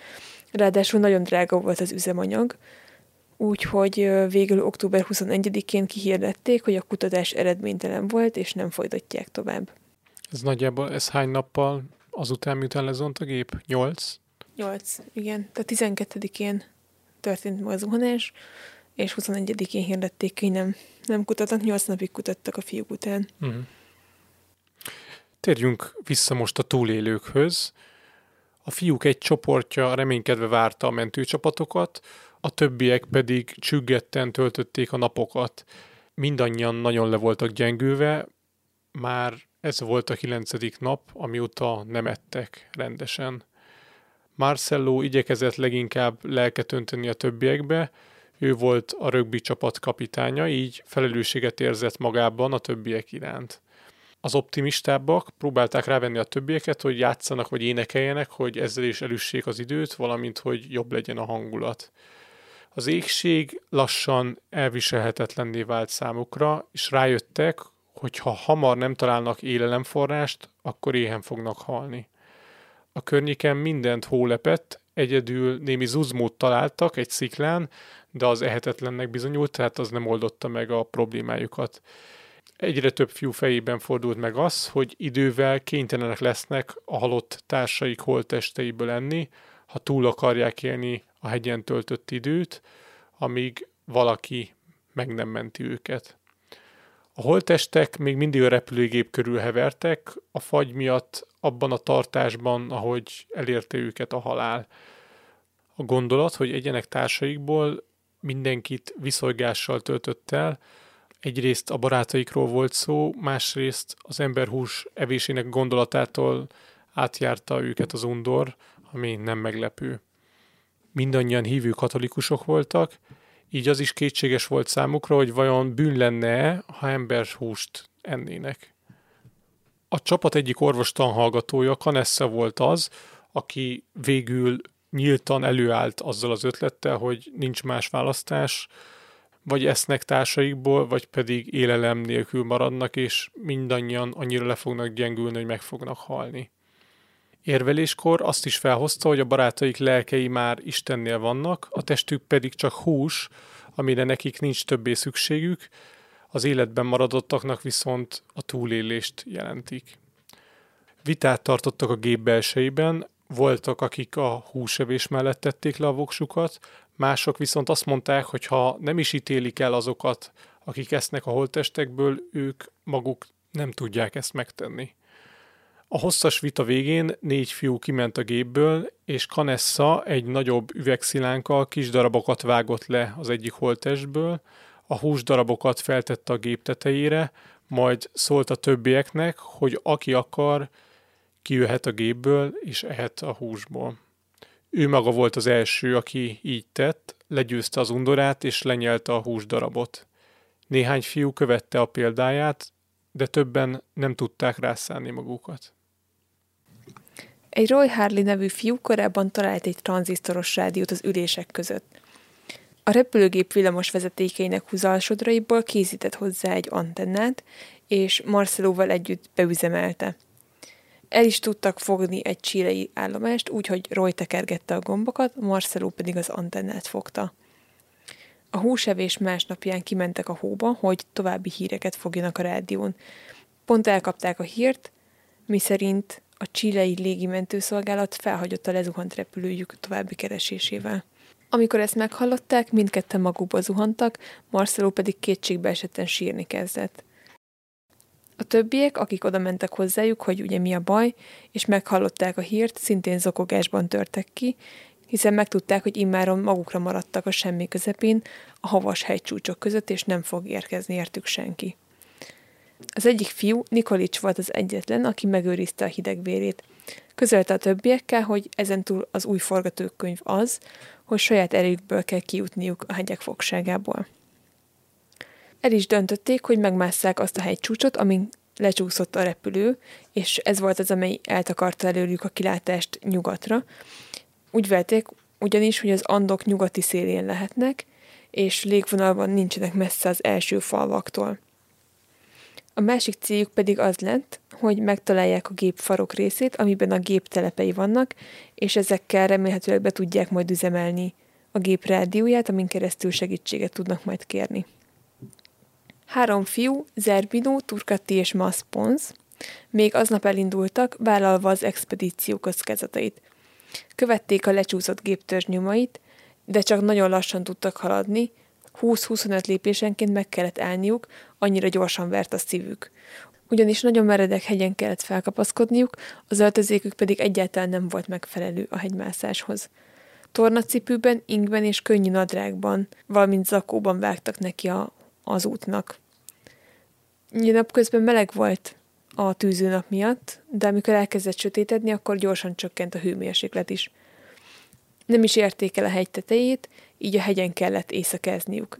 ráadásul nagyon drága volt az üzemanyag, úgyhogy végül október 21-én kihirdették, hogy a kutatás eredménytelen volt, és nem folytatják tovább. Ez nagyjából, ez hány nappal azután, miután lezont a gép? 8, igen. Tehát 12-én történt meg a zuhanás, és 21-én hirdették ki, nem kutatnak, 8 napig kutattak a fiúk után. Uh-huh. Térjünk vissza most a túlélőkhöz. A fiúk egy csoportja reménykedve várta a mentőcsapatokat, a többiek pedig csüggetten töltötték a napokat. Mindannyian nagyon le voltak gyengülve, már ez volt a 9. nap, amióta nem ettek rendesen. Marcello igyekezett leginkább lelket önteni a többiekbe, ő volt a rögbi csapat kapitánya, így felelősséget érzett magában a többiek iránt. Az optimistábbak próbálták rávenni a többieket, hogy játszanak vagy énekeljenek, hogy ezzel is elüssék az időt, valamint hogy jobb legyen a hangulat. Az éhség lassan elviselhetetlenné vált számukra, és rájöttek, hogy ha hamar nem találnak élelemforrást, akkor éhen fognak halni. A környéken mindent hólepett, egyedül némi zuzmót találtak egy sziklán, de az ehetetlennek bizonyult, tehát az nem oldotta meg a problémájukat. Egyre több fiú fejében fordult meg az, hogy idővel kénytelenek lesznek a halott társaik holttesteiből enni, ha túl akarják élni a hegyen töltött időt, amíg valaki meg nem menti őket. A holttestek még mindig a repülőgép körül hevertek, a fagy miatt abban a tartásban, ahogy elérte őket a halál. A gondolat, hogy egyenek társaikból mindenkit viszolgással töltött el. Egyrészt a barátaikról volt szó, másrészt az emberhús evésének gondolatától átjárta őket az undor, ami nem meglepő. Mindannyian hívő katolikusok voltak, így az is kétséges volt számukra, hogy vajon bűn lenne, ha emberhúst ennének. A csapat egyik orvostanhallgatója, Canessa volt az, aki végül nyíltan előállt azzal az ötlettel, hogy nincs más választás, vagy esznek társaikból, vagy pedig élelem nélkül maradnak, és mindannyian annyira le fognak gyengülni, hogy meg fognak halni. Érveléskor azt is felhozta, hogy a barátaik lelkei már Istennél vannak, a testük pedig csak hús, amire nekik nincs többé szükségük, az életben maradottaknak viszont a túlélést jelentik. Vitát tartottak a gép belsejében, voltak, akik a húsevés mellett tették le a voksukat, mások viszont azt mondták, hogy ha nem is ítélik el azokat, akik esznek a holttestekből, ők maguk nem tudják ezt megtenni. A hosszas vita végén 4 fiú kiment a gépből, és Canessa egy nagyobb üvegszilánkkal kis darabokat vágott le az egyik holttestből, a húsdarabokat feltette a gép tetejére, majd szólt a többieknek, hogy aki akar, kijöhet a gépből és ehet a húsból. Ő maga volt az első, aki így tett, legyőzte az undorát és lenyelte a húsdarabot. Néhány fiú követte a példáját, de többen nem tudták rászállni magukat. Egy Roy Harley nevű fiú korábban talált egy tranzisztoros rádiót az ülések között. A repülőgép villamos vezetékeinek húzalsodraiból készített hozzá egy antennát, és Marcelóval együtt beüzemelte. El is tudtak fogni egy chilei állomást, úgyhogy Roy tekergette a gombokat, Marcello pedig az antennát fogta. A húsevés másnapján kimentek a hóba, hogy további híreket fogjanak a rádión. Pont elkapták a hírt, miszerint a chilei légimentőszolgálat felhagyott a lezuhant repülőjük további keresésével. Amikor ezt meghallották, mindketten magukba zuhantak, Marcello pedig kétségbe esetten sírni kezdett. A többiek, akik oda mentek hozzájuk, hogy ugye mi a baj, és meghallották a hírt, szintén zokogásban törtek ki, hiszen megtudták, hogy immáron magukra maradtak a semmi közepén, a havas hegycsúcsok között, és nem fog érkezni értük senki. Az egyik fiú, Nikolic volt az egyetlen, aki megőrizte a hidegvérét. Közölte a többiekkel, hogy ezentúl az új forgatókönyv az, hogy saját erőkből kell kijutniuk a hegyek fogságából. El is döntötték, hogy megmásszák azt a hegycsúcsot, amin lecsúszott a repülő, és ez volt az, amely eltakarta előlük a kilátást nyugatra. Úgy vélték ugyanis, hogy az Andok nyugati szélén lehetnek, és légvonalban nincsenek messze az első falvaktól. A másik céljuk pedig az lett, hogy megtalálják a gép farok részét, amiben a gép telepei vannak, és ezekkel remélhetőleg be tudják majd üzemelni a gép rádióját, amin keresztül segítséget tudnak majd kérni. 3 fiú, Zerbino, Turkatti és Maspons még aznap elindultak, vállalva az expedíció kockázatait. Követték a lecsúszott géptörzs nyomait, de csak nagyon lassan tudtak haladni, 20-25 lépésenként meg kellett állniuk, annyira gyorsan vert a szívük. Ugyanis nagyon meredek hegyen kellett felkapaszkodniuk, az öltözékük pedig egyáltalán nem volt megfelelő a hegymászáshoz. Tornacipőben, ingben és könnyű nadrágban, valamint zakóban vágtak neki az útnak. Napközben meleg volt a tűzőnap miatt, de amikor elkezdett sötétedni, akkor gyorsan csökkent a hőmérséklet is. Nem is érték el a hegy tetejét, így a hegyen kellett éjszakázniuk.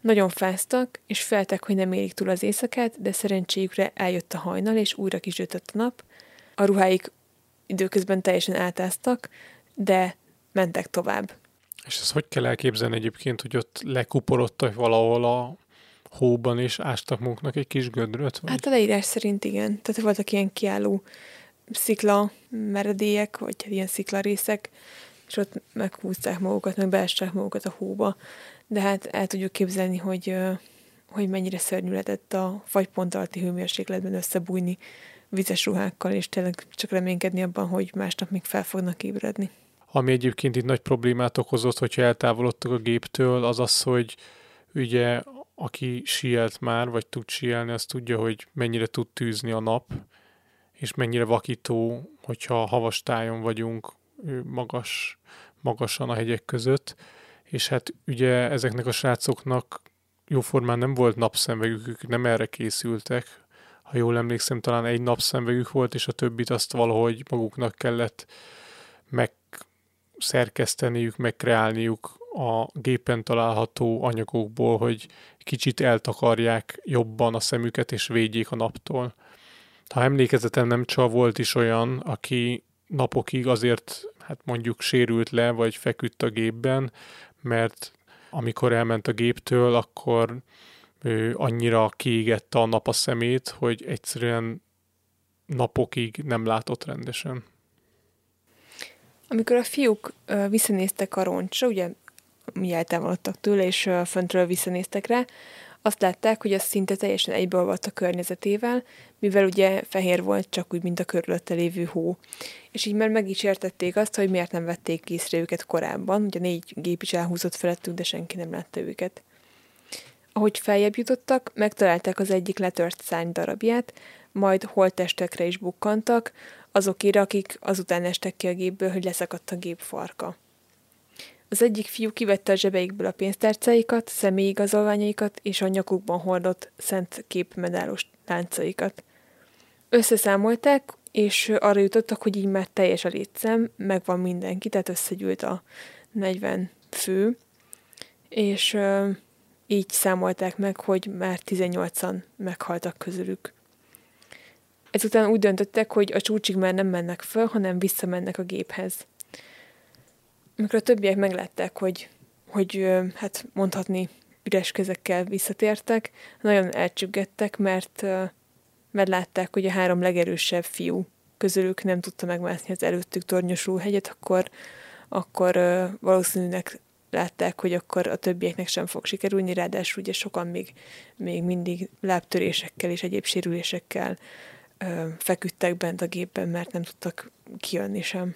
Nagyon fáztak, és feltek, hogy nem érik túl az éjszakát, de szerencséjükre eljött a hajnal, és újra kisütött a nap. A ruháik időközben teljesen átáztak, de mentek tovább. És ezt hogy kell elképzelni egyébként, hogy ott lekuporodtak valahol a hóban, és ástak munknak egy kis gödröt? Vagy? Hát a leírás szerint igen. Tehát voltak ilyen kiálló sziklameredélyek, vagy ilyen sziklarészek, és ott meghúzták magukat, meg beesták magukat a hóba. De hát el tudjuk képzelni, hogy mennyire szörnyű lehetett a fagypont alatti hőmérsékletben összebújni vizes ruhákkal, és tényleg csak reménykedni abban, hogy másnap még fel fognak ébredni. Ami egyébként itt nagy problémát okozott, hogyha eltávolodtak a géptől, az az, hogy ugye aki sielt már, vagy tud sielni, az tudja, hogy mennyire tud tűzni a nap, és mennyire vakító, hogyha havas tájon vagyunk magasan a hegyek között. És hát ugye ezeknek a srácoknak jóformán nem volt napszemvegük, ők nem erre készültek. Ha jól emlékszem, talán egy napszemvegük volt, és a többit azt valahogy maguknak kellett megszerkeszteniük, megkreálniuk a gépen található anyagokból, hogy kicsit eltakarják jobban a szemüket, és védjék a naptól. Ha emlékezetem nem csal, volt is olyan, aki napokig azért, hát mondjuk sérült le, vagy feküdt a gépben, mert amikor elment a géptől, akkor annyira kiégette a nap a szemét, hogy egyszerűen napokig nem látott rendesen. Amikor a fiúk visszanéztek a roncsra, ugye mi eltávolodtak tőle, és föntről visszanéztek rá, azt látták, hogy az szinte teljesen egybeolvadt a környezetével, mivel ugye fehér volt, csak úgy, mint a körülötte lévő hó. És így már meg is értették azt, hogy miért nem vették észre őket korábban, ugye 4 gép is elhúzott felettük, de senki nem látta őket. Ahogy feljebb jutottak, megtalálták az egyik letört szárny darabját, majd holttestekre is bukkantak, azokért, akik azután estek ki a gépből, hogy leszakadt a gép farka. Az egyik fiú kivette a zsebeikből a pénztárcáikat, személyigazolványaikat és a nyakukban hordott szent képmedálos láncaikat. Összeszámolták, és arra jutottak, hogy így már teljes a létszám, megvan mindenki, tehát összegyűlt a 40 fő, és így számolták meg, hogy már 18-an meghaltak közülük. Ezután úgy döntöttek, hogy a csúcsig már nem mennek föl, hanem visszamennek a géphez. Amikor a többiek meglátták, hogy hát mondhatni üres kezekkel visszatértek, nagyon elcsüggettek, mert látták, hogy a 3 legerősebb fiú közülük nem tudta megmászni az előttük tornyosuló hegyet, akkor valószínűleg látták, hogy akkor a többieknek sem fog sikerülni, ráadásul ugye sokan még mindig lábtörésekkel és egyéb sérülésekkel feküdtek bent a gépben, mert nem tudtak kijönni sem.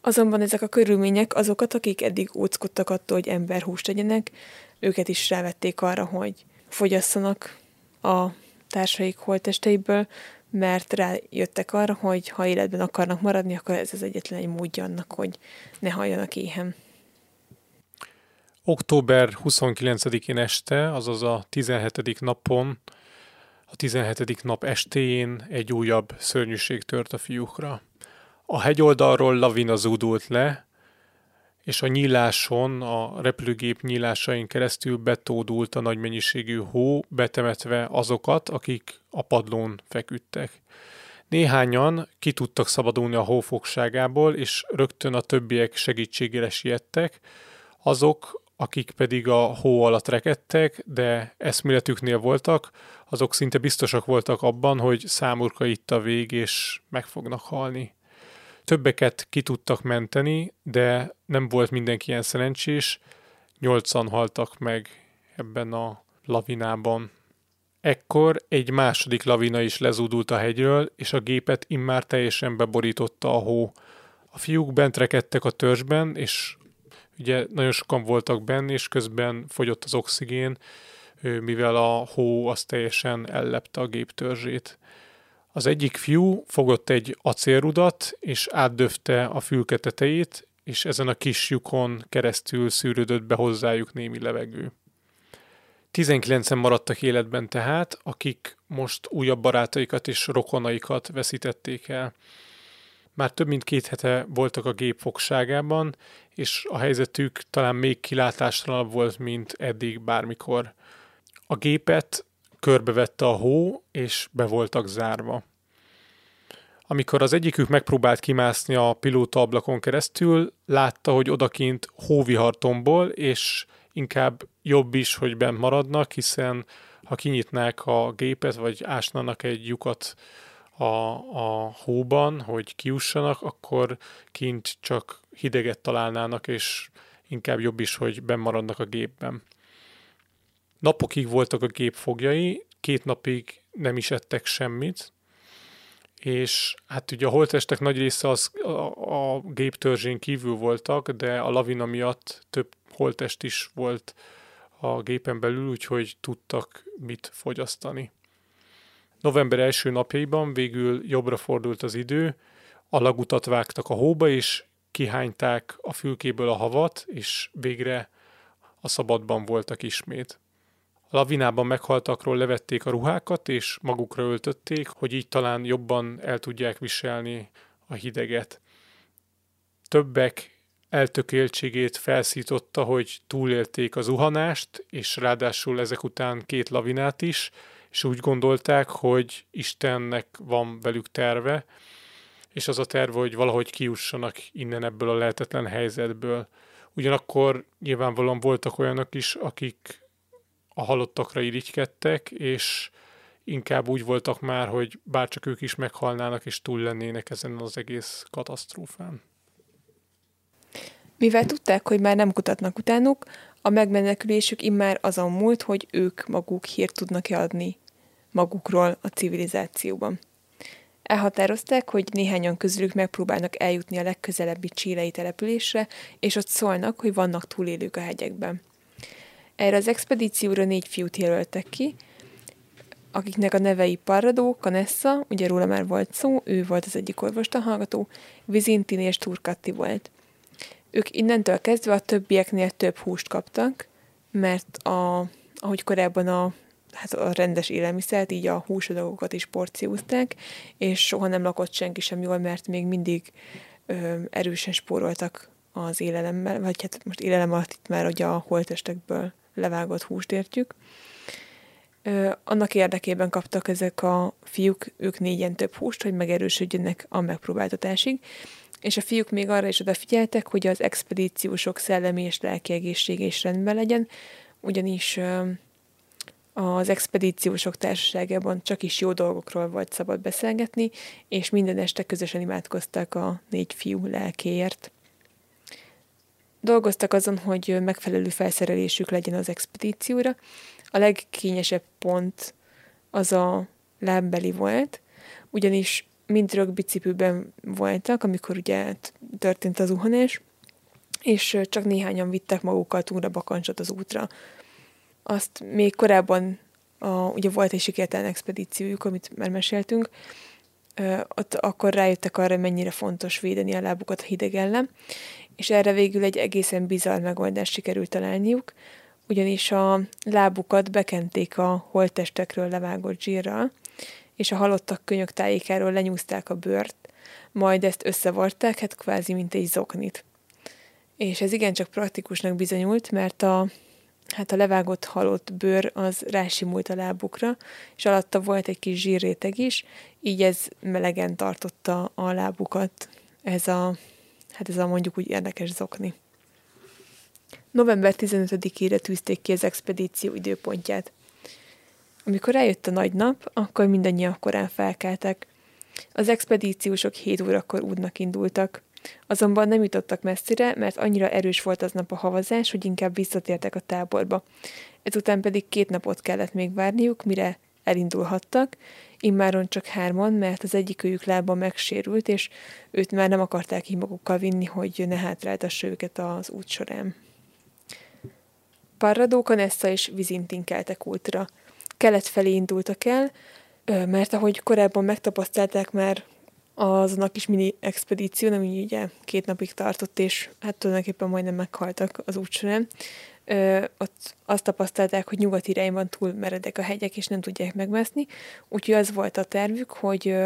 Azonban ezek a körülmények azokat, akik eddig óckodtak attól, hogy emberhúst legyenek, őket is rávették arra, hogy fogyasszanak a társaik holttesteiből, mert rájöttek arra, hogy ha életben akarnak maradni, akkor ez az egyetlen egy módja annak, hogy ne halljanak éhen. Október 29-én este, azaz a 17. napon, a 17. nap estéjén egy újabb szörnyűség tört a fiúkra. A hegyoldalról lavina zúdult le, és a nyíláson, a repülőgép nyílásain keresztül betódult a nagy mennyiségű hó, betemetve azokat, akik a padlón feküdtek. Néhányan ki tudtak szabadulni a hófogságából, és rögtön a többiek segítségére siettek. Azok, akik pedig a hó alatt rekedtek, de eszméletüknél voltak, azok szinte biztosak voltak abban, hogy számukra itt a vég, és meg fognak halni. Többeket ki tudtak menteni, de nem volt mindenki ilyen szerencsés, 8-an haltak meg ebben a lavinában. Ekkor egy második lavina is lezúdult a hegyről, és a gépet immár teljesen beborította a hó. A fiúk bent rekedtek a törzsben, és ugye nagyon sokan voltak benne, és közben fogyott az oxigén, mivel a hó az teljesen ellepte a gép törzsét. Az egyik fiú fogott egy acélrudat, és átdöfte a fülke tetejét, és ezen a kis lyukon keresztül szűrődött be hozzájuk némi levegő. 19-en maradtak életben tehát, akik most újabb barátaikat és rokonaikat veszítették el. Már több mint 2 hete voltak a gép fogságában, és a helyzetük talán még kilátástalanabb volt, mint eddig bármikor. A gépet körbevette a hó, és be voltak zárva. Amikor az egyikük megpróbált kimászni a pilóta ablakon keresztül, látta, hogy odakint hóvihar tombol, és inkább jobb is, hogy bent maradnak, hiszen ha kinyitnák a gépet, vagy ásnának egy lyukat a hóban, hogy kiussanak, akkor kint csak hideget találnának, és inkább jobb is, hogy benn maradnak a gépben. Napokig voltak a gép fogjai, 2 napig nem is ettek semmit, és hát ugye a holttestek nagy része a gép törzsén kívül voltak, de a lavina miatt több holttest is volt a gépen belül, úgyhogy tudtak mit fogyasztani. November első napjaiban végül jobbra fordult az idő, alagutat vágtak a hóba, és kihányták a fülkéből a havat, és végre a szabadban voltak ismét. A lavinában meghaltakról levették a ruhákat, és magukra öltötték, hogy így talán jobban el tudják viselni a hideget. Többek eltökéltségét felszította, hogy túlélték a zuhanást, és ráadásul ezek után 2 lavinát is, és úgy gondolták, hogy Istennek van velük terve, és az a terve, hogy valahogy kijussanak innen ebből a lehetetlen helyzetből. Ugyanakkor nyilvánvalóan voltak olyanok is, akik a halottakra irigykedtek, és inkább úgy voltak már, hogy bárcsak ők is meghalnának, és túl lennének ezen az egész katasztrófán. Mivel tudták, hogy már nem kutatnak utánuk, a megmenekülésük immár azon múlt, hogy ők maguk hírt tudnak-e adni magukról a civilizációban. Elhatározták, hogy néhányan közülük megpróbálnak eljutni a legközelebbi chilei településre, és ott szólnak, hogy vannak túlélők a hegyekben. Erre az expedícióra 4 fiút jelöltek ki, akiknek a nevei Parrado, Canessa, ugye róla már volt szó, ő volt az egyik orvostanhallgató, Vizintín és Turkatti volt. Ők innentől kezdve a többieknél több húst kaptak, mert ahogy korábban a rendes élelmiszert, így a húsadagokat is porciózták, és soha nem lakott senki sem jól, mert még mindig erősen spóroltak az élelemmel, vagy hát most élelem alatt itt már ugye a holttestekből levágott húst értjük. Annak érdekében kaptak ezek a fiúk, ők 4-en több húst, hogy megerősödjenek a megpróbáltatásig, és a fiúk még arra is odafigyeltek, hogy az expedíciósok szellemi és lelki egészsége is rendben legyen, ugyanis az expedíciósok társaságában csak is jó dolgokról volt szabad beszélgetni, és minden este közösen imádkoztak a 4 fiú lelkéért. Dolgoztak azon, hogy megfelelő felszerelésük legyen az expedícióra. A legkényesebb pont az a lábbeli volt, ugyanis mind rögbicipőben voltak, amikor ugye történt az zuhanás, és csak néhányan vittek magukkal túlra bakancsot az útra. Azt még korábban ugye volt egy sikertelen expedíciójuk, amit már meséltünk, ott akkor rájöttek arra, mennyire fontos védeni a lábukat a hideg ellen, és erre végül egy egészen bizarr megoldást sikerült találniuk, ugyanis a lábukat bekenték a holttestekről levágott zsírral, és a halottak könyök tájékáról lenyúzták a bőrt, majd ezt összevarták, hát kvázi mint egy zoknit. És ez igencsak praktikusnak bizonyult, mert a levágott halott bőr az rásimult a lábukra, és alatta volt egy kis zsírréteg is, így ez melegen tartotta a lábukat, ez a mondjuk úgy érdekes zokni. November 15-ére tűzték ki az expedíció időpontját. Amikor eljött a nagy nap, akkor mindannyian korán felkeltek. Az expedíciósok 7 órakor útnak indultak. Azonban nem jutottak messzire, mert annyira erős volt aznap a havazás, hogy inkább visszatértek a táborba. Ezután pedig 2 napot kellett még várniuk, mire elindulhattak. Immáron csak 3-an, mert az egyikőjük lába megsérült, és őt már nem akarták így magukkal vinni, hogy ne hátráltassa őket az út során. Parrado, Canessa és Vizintín keltek útra. Kelet felé indultak el, mert ahogy korábban megtapasztalták már azon a kis mini expedíció, nem így ugye 2 napig tartott, és hát tulajdonképpen majdnem meghaltak az út során. Ott azt tapasztalták, hogy nyugati irányban túl meredek a hegyek, és nem tudják megmászni, úgyhogy az volt a tervük, hogy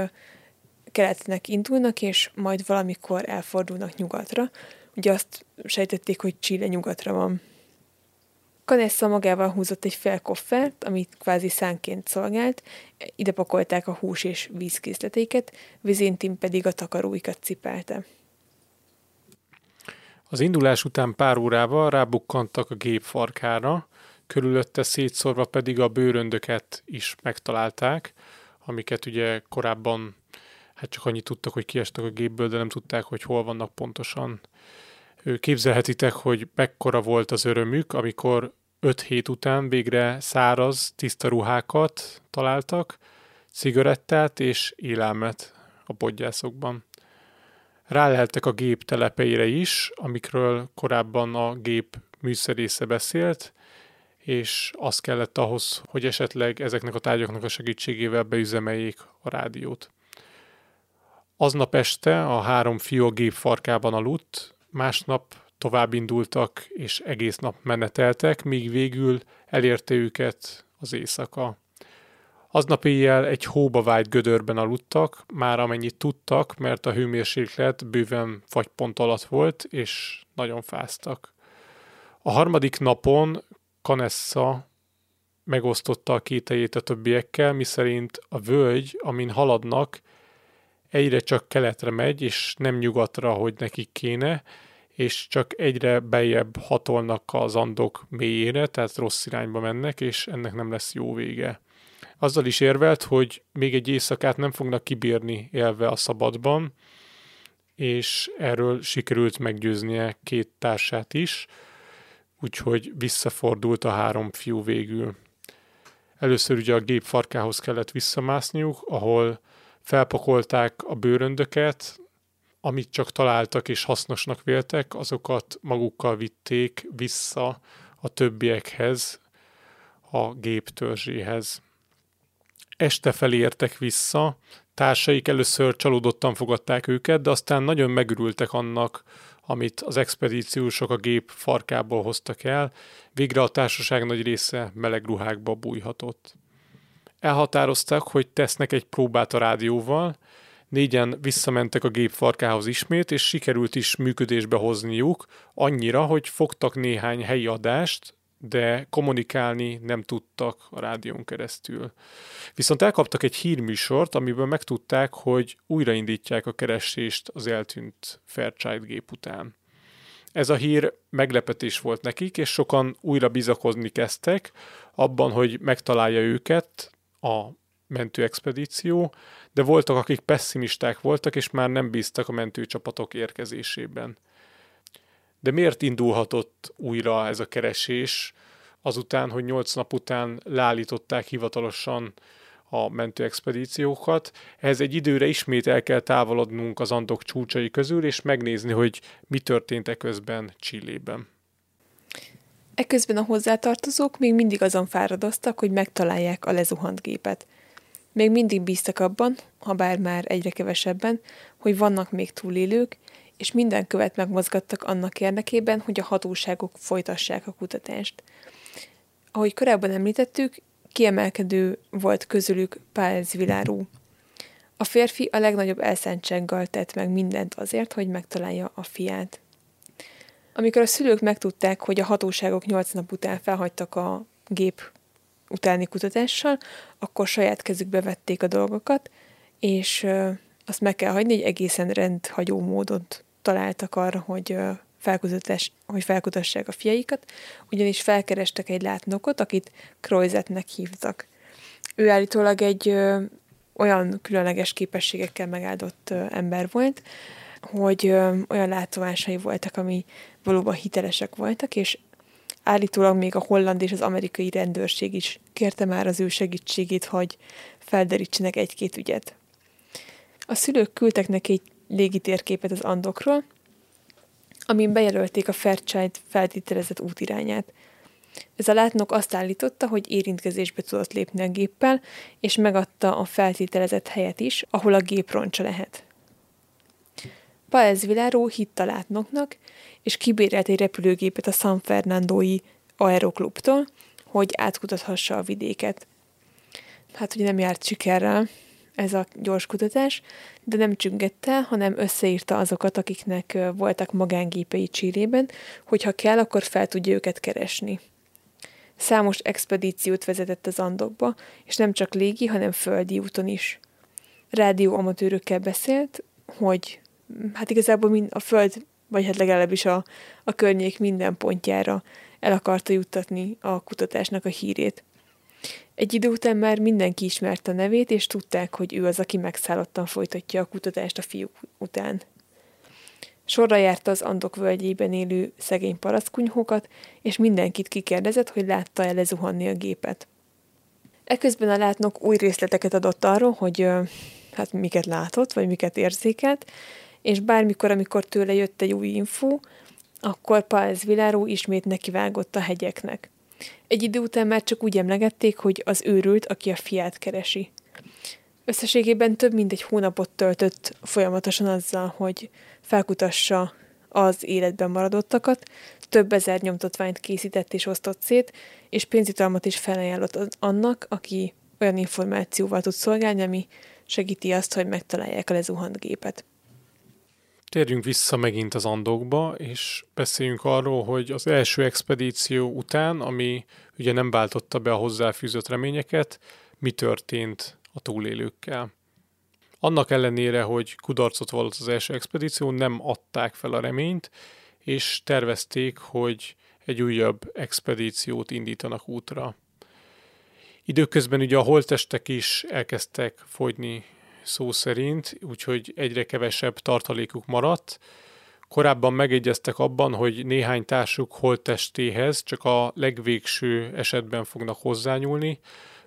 keletnek indulnak, és majd valamikor elfordulnak nyugatra. Ugye azt sejtették, hogy Chile nyugatra van. Canessa magával húzott egy fél koffert, amit kvázi szánként szolgált, ide pakolták a hús és vízkészleteiket, Vizintín pedig a takaróikat cipelte. Az indulás után pár órával rábukkantak a gép farkára, körülötte szétszórva pedig a bőröndöket is megtalálták, amiket ugye korábban hát csak annyit tudtak, hogy kiestek a gépből, de nem tudták, hogy hol vannak pontosan. Képzelhetitek, hogy mekkora volt az örömük, amikor 5 hét után végre száraz, tiszta ruhákat találtak, cigarettát és élelmet a podgyászokban. Ráleltek a gép telepeire is, amikről korábban a gép műszerésze beszélt, és az kellett ahhoz, hogy esetleg ezeknek a tárgyaknak a segítségével beüzemeljék a rádiót. Aznap este a három fiú a gép farkában aludt, másnap tovább indultak, és egész nap meneteltek, míg végül elérte őket az éjszaka. Aznap éjjel egy hóba vájt gödörben aludtak, már amennyit tudtak, mert a hőmérséklet bőven fagypont alatt volt, és nagyon fáztak. A harmadik napon Canessa megosztotta a kételyét a többiekkel, miszerint a völgy, amin haladnak, egyre csak keletre megy, és nem nyugatra, hogy nekik kéne, és csak egyre beljebb hatolnak az Andok mélyére, tehát rossz irányba mennek, és ennek nem lesz jó vége. Azzal is érvelt, hogy még egy éjszakát nem fognak kibírni élve a szabadban, és erről sikerült meggyőznie két társát is, úgyhogy visszafordult a három fiú végül. Először ugye a gép farkához kellett visszamászniuk, ahol felpakolták a bőröndöket, amit csak találtak és hasznosnak véltek, azokat magukkal vitték vissza a többiekhez, a gép törzséhez. Este felé értek vissza, társaik először csalódottan fogadták őket, de aztán nagyon megürültek annak, amit az expedíciósok a gép farkából hoztak el, végre a társaság nagy része meleg ruhákba bújhatott. Elhatározták, hogy tesznek egy próbát a rádióval, négyen visszamentek a gép farkához ismét, és sikerült is működésbe hozniuk, annyira, hogy fogtak néhány helyi adást, de kommunikálni nem tudtak a rádión keresztül. Viszont elkaptak egy hírműsort, amiből megtudták, hogy újraindítják a keresést az eltűnt Fairchild gép után. Ez a hír meglepetés volt nekik, és sokan újra bizakodni kezdtek abban, hogy megtalálja őket a mentőexpedíció, de voltak, akik pessimisták voltak, és már nem bíztak a mentőcsapatok érkezésében. De miért indulhatott újra ez a keresés, azután, hogy 8 nap után leállították hivatalosan a mentőexpedíciókat? Ehhez egy időre ismét el kell távolodnunk az Andok csúcsai közül, és megnézni, hogy mi történt eközben Chilében. Eközben a hozzátartozók még mindig azon fáradoztak, hogy megtalálják a lezuhant gépet. Még mindig bíztak abban, habár már egyre kevesebben, hogy vannak még túlélők, és minden követ megmozgattak annak érdekében, hogy a hatóságok folytassák a kutatást. Ahogy korábban említettük, kiemelkedő volt közülük Páez Vilaró. A férfi a legnagyobb elszántsággal tett meg mindent azért, hogy megtalálja a fiát. Amikor a szülők megtudták, hogy a hatóságok 8 nap után felhagytak a gép utáni kutatással, akkor saját kezükbe vették a dolgokat, és azt meg kell hagyni, hogy egészen rendhagyó módot találtak arra, hogy felkutassák a fiaikat, ugyanis felkerestek egy látnokot, akit Croisetnek hívtak. Ő állítólag egy olyan különleges képességekkel megáldott ember volt, hogy olyan látomásai voltak, ami valóban hitelesek voltak, és állítólag még a holland és az amerikai rendőrség is kérte már az ő segítségét, hogy felderítsenek 1-2 ügyet. A szülők küldtek neki egy légitérképet az Andokról, amin bejelölték a Fairchild feltételezett útirányát. Ez a látnok azt állította, hogy érintkezésbe tudott lépni a géppel, és megadta a feltételezett helyet is, ahol a gép roncsa lehet. Páez Vilaró hitt a látnoknak, és kibérelt egy repülőgépet a San Fernando-i aeroklubtól, hogy átkutathassa a vidéket. Hát, hogy nem járt sikerrel ez a gyors kutatás, de nem csüggette, hanem összeírta azokat, akiknek voltak magángépei Chilében, hogy ha kell, akkor fel tudja őket keresni. Számos expedíciót vezetett az Andokba, és nem csak légi, hanem földi úton is. Rádióamatőrökkel beszélt, hogy hát igazából a föld, vagy hát legalábbis a környék minden pontjára el akarta juttatni a kutatásnak a hírét. Egy idő után már mindenki ismerte a nevét, és tudták, hogy ő az, aki megszállottan folytatja a kutatást a fiúk után. Sorra járta az Andok völgyében élő szegény paraszkunyhókat, és mindenkit kikérdezett, hogy látta-e lezuhanni a gépet. Eközben a látnok új részleteket adott arról, hogy hát miket látott, vagy miket érzékelt, és bármikor, amikor tőle jött egy új infó, akkor Páez Vilaró ismét nekivágott a hegyeknek. Egy idő után már csak úgy emlegették, hogy az őrült, aki a fiát keresi. Összességében több mint egy hónapot töltött folyamatosan azzal, hogy felkutassa az életben maradottakat, több ezer nyomtatványt készített és osztott szét, és pénzjutalmat is felajánlott annak, aki olyan információval tud szolgálni, ami segíti azt, hogy megtalálják a lezuhant gépet. Térjünk vissza megint az Andokba, és beszéljünk arról, hogy az első expedíció után, ami ugye nem váltotta be a hozzáfűzött reményeket, mi történt a túlélőkkel. Annak ellenére, hogy kudarcot vallott az első expedíció, nem adták fel a reményt, és tervezték, hogy egy újabb expedíciót indítanak útra. Időközben ugye a holttestek is elkezdtek fogyni szó szerint, úgyhogy egyre kevesebb tartalékuk maradt. Korábban megegyeztek abban, hogy néhány társuk holttestéhez csak a legvégső esetben fognak hozzányúlni.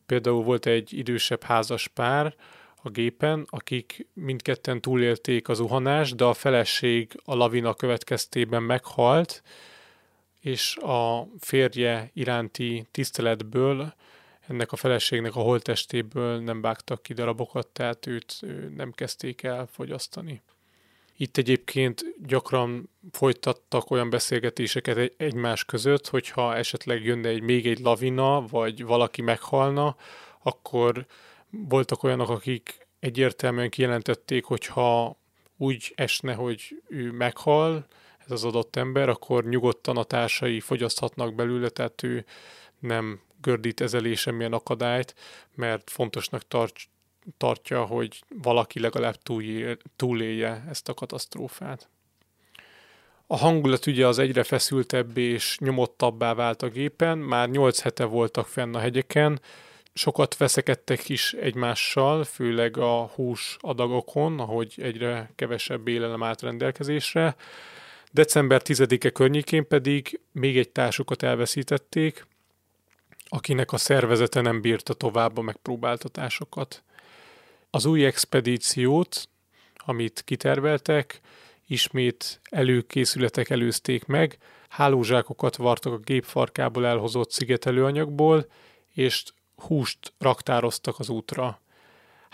Például volt egy idősebb házas pár a gépen, akik mindketten túlélték a zuhanást, de a feleség a lavina következtében meghalt, és a férje iránti tiszteletből ennek a feleségnek a holttestéből nem vágtak ki darabokat, tehát őt nem kezdték el fogyasztani. Itt egyébként gyakran folytattak olyan beszélgetéseket egymás között, hogyha esetleg jönne még egy lavina, vagy valaki meghalna, akkor voltak olyanok, akik egyértelműen kijelentették, hogyha úgy esne, hogy ő meghal, ez az adott ember, akkor nyugodtan a társai fogyaszthatnak belőle, tehát ő nem gördít ezelé semmilyen akadályt, mert fontosnak tartja, hogy valaki legalább túlélje ezt a katasztrófát. A hangulat ugye az egyre feszültebb és nyomottabbá vált a gépen, már 8 hete voltak fenn a hegyeken, sokat veszekedtek is egymással, főleg a hús adagokon, ahogy egyre kevesebb élelem állt rendelkezésre. December 10-e környékén pedig még egy társukat elveszítették, akinek a szervezete nem bírta tovább a megpróbáltatásokat. Az új expedíciót, amit kiterveltek, ismét előkészületek előzték meg, hálózsákokat vartak a gépfarkából elhozott szigetelőanyagból, és húst raktároztak az útra.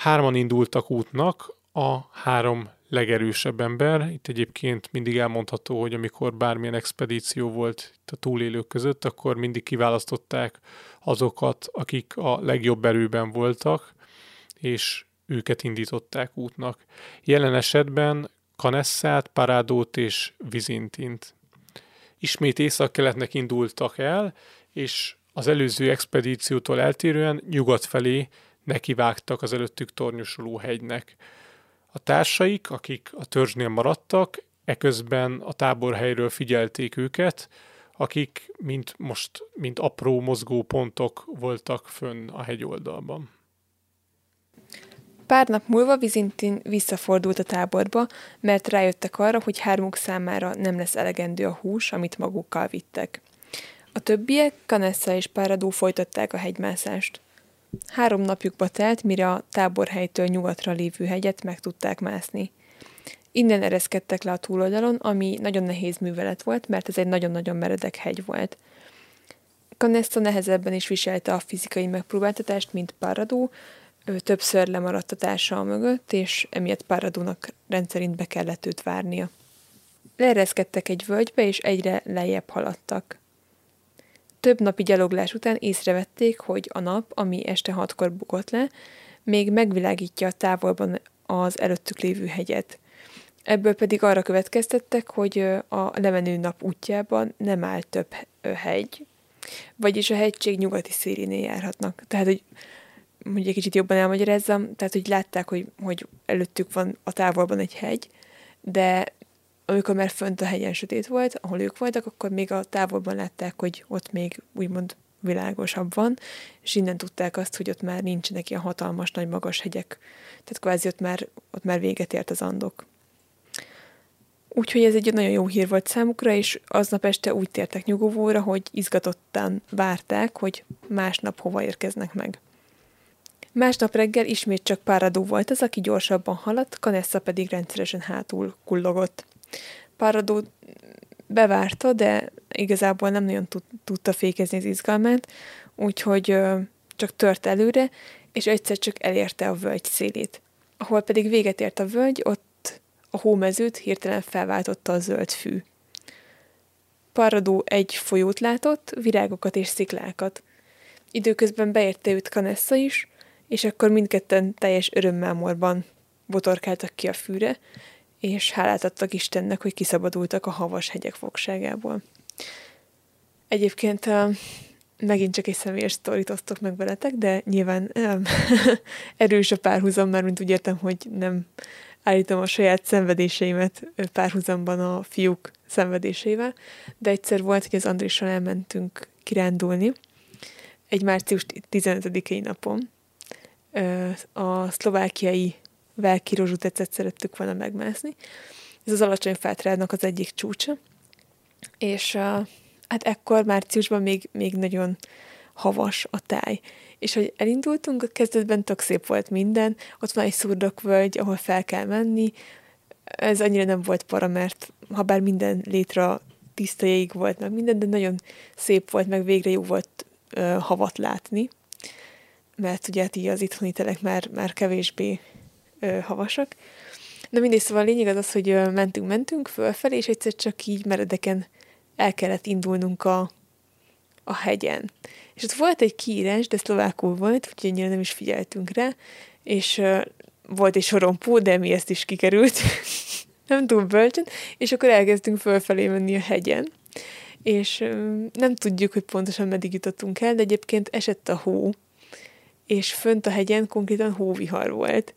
3-an indultak útnak, a 3 legerősebb ember. Itt egyébként mindig elmondható, hogy amikor bármilyen expedíció volt itt a túlélők között, akkor mindig kiválasztották azokat, akik a legjobb erőben voltak, és őket indították útnak. Jelen esetben Canessát, Parrádót és Vizintint. Ismét északkeletnek indultak el, és az előző expedíciótól eltérően nyugat felé nekivágtak az előttük tornyosuló hegynek. A társaik, akik a törzsnél maradtak, eközben a táborhelyről figyelték őket, akik mint apró mozgópontok voltak fönn a hegyoldalban. Pár nap múlva Vizintín visszafordult a táborba, mert rájöttek arra, hogy 3 számára nem lesz elegendő a hús, amit magukkal vittek. A többiek, Canessa és Parrado folytatták a hegymászást. 3 napjukba telt, mire a táborhelytől nyugatra lévő hegyet meg tudták mászni. Innen ereszkedtek le a túloldalon, ami nagyon nehéz művelet volt, mert ez egy nagyon-nagyon meredek hegy volt. Canessa nehezebben is viselte a fizikai megpróbáltatást, mint Parrado, ő többször lemaradt a társa mögött, és emiatt Parradónak rendszerint be kellett őt várnia. Leereszkedtek egy völgybe, és egyre lejjebb haladtak. Több napi gyaloglás után észrevették, hogy a nap, ami este 6-kor bukott le, még megvilágítja a távolban az előttük lévő hegyet. Ebből pedig arra következtettek, hogy a lemenő nap útjában nem áll több hegy, vagyis a hegység nyugati szélénél járhatnak. Tehát, hogy egy kicsit jobban elmagyarázzam, tehát, hogy látták, hogy előttük van a távolban egy hegy, de amikor már fönt a hegyen sötét volt, ahol ők voltak, akkor még a távolban látták, hogy ott még úgymond világosabb van, és innen tudták azt, hogy ott már nincsenek ilyen hatalmas, nagy, magas hegyek. Tehát kvázi ott már véget ért az Andok. Úgyhogy ez egy nagyon jó hír volt számukra, és aznap este úgy tértek nyugovóra, hogy izgatottan várták, hogy másnap hova érkeznek meg. Másnap reggel ismét csak Parrado volt az, aki gyorsabban haladt, Canessa pedig rendszeresen hátul kullogott. Parrado bevárta, de igazából nem nagyon tudta fékezni az izgalmát, úgyhogy csak tört előre, és egyszer csak elérte a völgy szélét. Ahol pedig véget ért a völgy, ott a hómezőt hirtelen felváltotta a zöld fű. Parrado egy folyót látott, virágokat és sziklákat. Időközben beérte őt Canessa is, és akkor mindketten teljes örömmámorban botorkáltak ki a fűre, és hálát adtak Istennek, hogy kiszabadultak a havas hegyek fogságából. Egyébként megint csak egy személyes sztorit osztok meg veletek, de nyilván erős a párhuzam, mármint úgy értem, hogy nem állítom a saját szenvedéseimet párhuzamban a fiúk szenvedésével, de egyszer volt, hogy az Andrissal elmentünk kirándulni egy március 15-i napon. A szlovákiai Velki Rozsutecet szerettük volna megmászni. Ez az alacsony fátrádnak az egyik csúcsa, és hát ekkor márciusban még nagyon havas a táj. És hogy elindultunk, a kezdetben tök szép volt minden, ott van egy szurdokvölgy, ahol fel kell menni. Ez annyira nem volt para, mert habár minden létra tiszta jég volt meg minden, de nagyon szép volt, meg végre jó volt havat látni, mert ugye hát így az itthoni telek már kevésbé havasak. De mindegy, szóval a lényeg az, hogy mentünk fölfelé, és egyszer csak így meredeken el kellett indulnunk a hegyen. És ott volt egy kiírás, de szlovákul volt, úgyhogy annyira nem is figyeltünk rá, és volt egy sorompó, de mi ezt is kikerült, nem túl bölcsen, és akkor elkezdtünk fölfelé menni a hegyen. És nem tudjuk, hogy pontosan meddig jutottunk el, de egyébként esett a hó, és fönt a hegyen konkrétan hóvihar volt.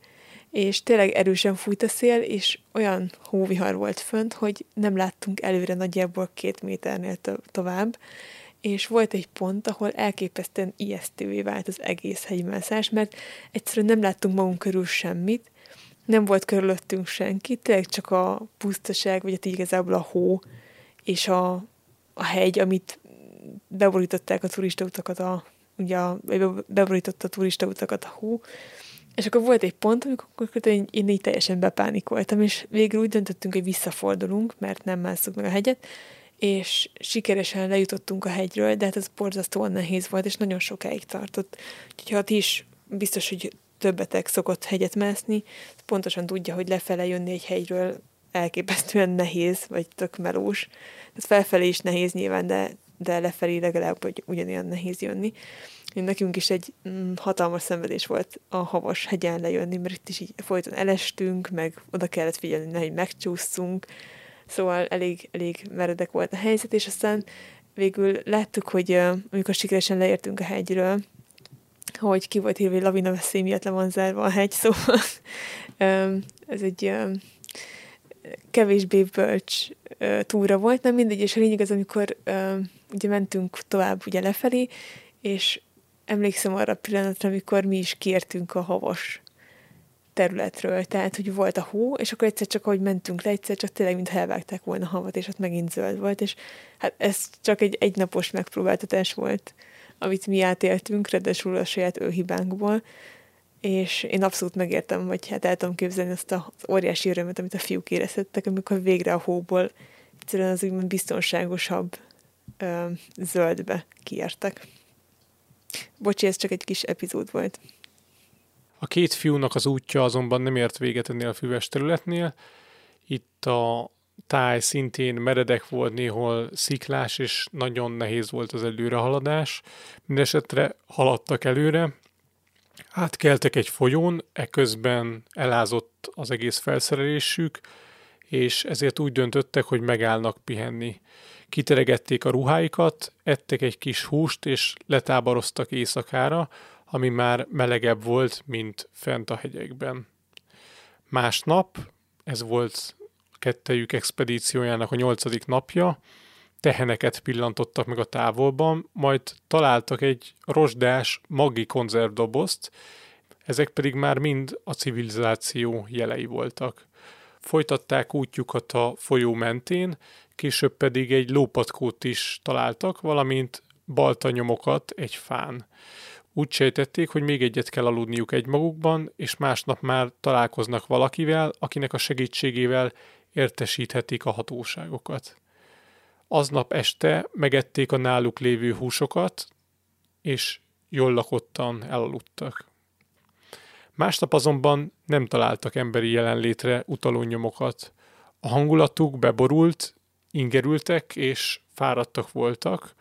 És tényleg erősen fújt a szél, és olyan hóvihar volt fönt, hogy nem láttunk előre nagyjából 2 méternél tovább, és volt egy pont, ahol elképesztően ijesztővé vált az egész hegymászás, mert egyszerűen nem láttunk magunk körül semmit, nem volt körülöttünk senki, tényleg csak a pusztaság, vagy hát igazából a hó és a hegy, amit beborították a turistautakat, beborította a turistautakat a hó. És akkor volt egy pont, amikor én így teljesen bepánikoltam, és végül úgy döntöttünk, hogy visszafordulunk, mert nem másszuk meg a hegyet, és sikeresen lejutottunk a hegyről, de hát ez borzasztóan nehéz volt, és nagyon sokáig tartott. Úgyhogy ha ti is biztos, hogy többetek szokott hegyet mászni, pontosan tudja, hogy lefele jönni egy hegyről elképesztően nehéz, vagy tök melós. Ez felfelé is nehéz nyilván, de lefelé legalább hogy ugyanilyen nehéz jönni. Nekünk is egy hatalmas szenvedés volt a havas hegyen lejönni, mert itt is így folyton elestünk, meg oda kellett figyelni, nehogy megcsúszunk. Szóval elég meredek volt a helyzet, és aztán végül láttuk, hogy amikor sikeresen leértünk a hegyről, hogy ki volt hívva, hogy lavina veszély miatt le van zárva a hegy, szóval ez egy kevésbé bölcs túra volt, nem mindegy, és a lényeg az, amikor ugye mentünk tovább ugye lefelé, és emlékszem arra a pillanatra, amikor mi is kiértünk a havas területről, tehát, hogy volt a hó, és akkor egyszer csak, ahogy mentünk le, egyszer csak tényleg, mintha elvágták volna a havat, és ott megint zöld volt, és hát ez csak egy egynapos megpróbáltatás volt, amit mi átéltünk, ráadásul a saját őhibánkból, és én abszolút megértem, vagy hát el tudom képzelni azt az óriási örömet, amit a fiúk érezhettek, amikor végre a hóból egyszerűen az úgymond biztonságosabb zöldbe kiértek. Bocsi, ez csak egy kis epizód volt. A két fiúnak az útja azonban nem ért véget ennél a füves területnél. Itt a táj szintén meredek volt, néhol sziklás, és nagyon nehéz volt az előrehaladás. Mindenesetre haladtak előre, átkeltek egy folyón, eközben elázott az egész felszerelésük, és ezért úgy döntöttek, hogy megállnak pihenni. Kiteregették a ruháikat, ettek egy kis húst, és letáboroztak éjszakára, ami már melegebb volt, mint fent a hegyekben. Másnap, ez volt a kettejük expedíciójának a 8. napja, teheneket pillantottak meg a távolban, majd találtak egy rozsdás magi konzervdobozt, ezek pedig már mind a civilizáció jelei voltak. Folytatták útjukat a folyó mentén, később pedig egy lópatkót is találtak, valamint baltanyomokat egy fán. Úgy sejtették, hogy még egyet kell aludniuk egymagukban, és másnap már találkoznak valakivel, akinek a segítségével értesíthetik a hatóságokat. Aznap este megették a náluk lévő húsokat, és jól lakottan elaludtak. Másnap azonban nem találtak emberi jelenlétre utaló nyomokat. A hangulatuk beborult, ingerültek és fáradtak voltak.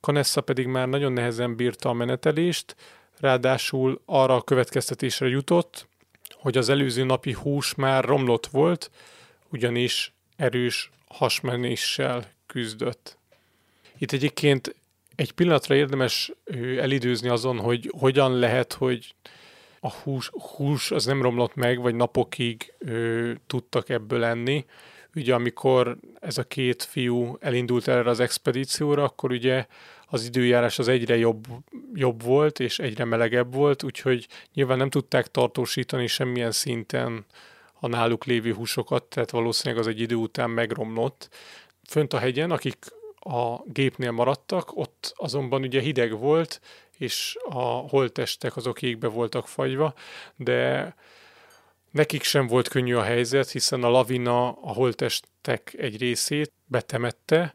Canessa pedig már nagyon nehezen bírta a menetelést, ráadásul arra a következtetésre jutott, hogy az előző napi hús már romlott volt, ugyanis erős hasmenéssel küzdött. Itt egyébként egy pillanatra érdemes elidőzni azon, hogy hogyan lehet, hogy a hús az nem romlott meg, vagy napokig tudtak ebből enni. Ugye amikor ez a két fiú elindult erre az expedícióra, akkor ugye az időjárás az egyre jobb volt, és egyre melegebb volt, úgyhogy nyilván nem tudták tartósítani semmilyen szinten a náluk lévő húsokat, tehát valószínűleg az egy idő után megromlott. Fönt a hegyen, akik a gépnél maradtak, ott azonban ugye hideg volt, és a holttestek azok jégbe voltak fagyva, de nekik sem volt könnyű a helyzet, hiszen a lavina a holttestek egy részét betemette,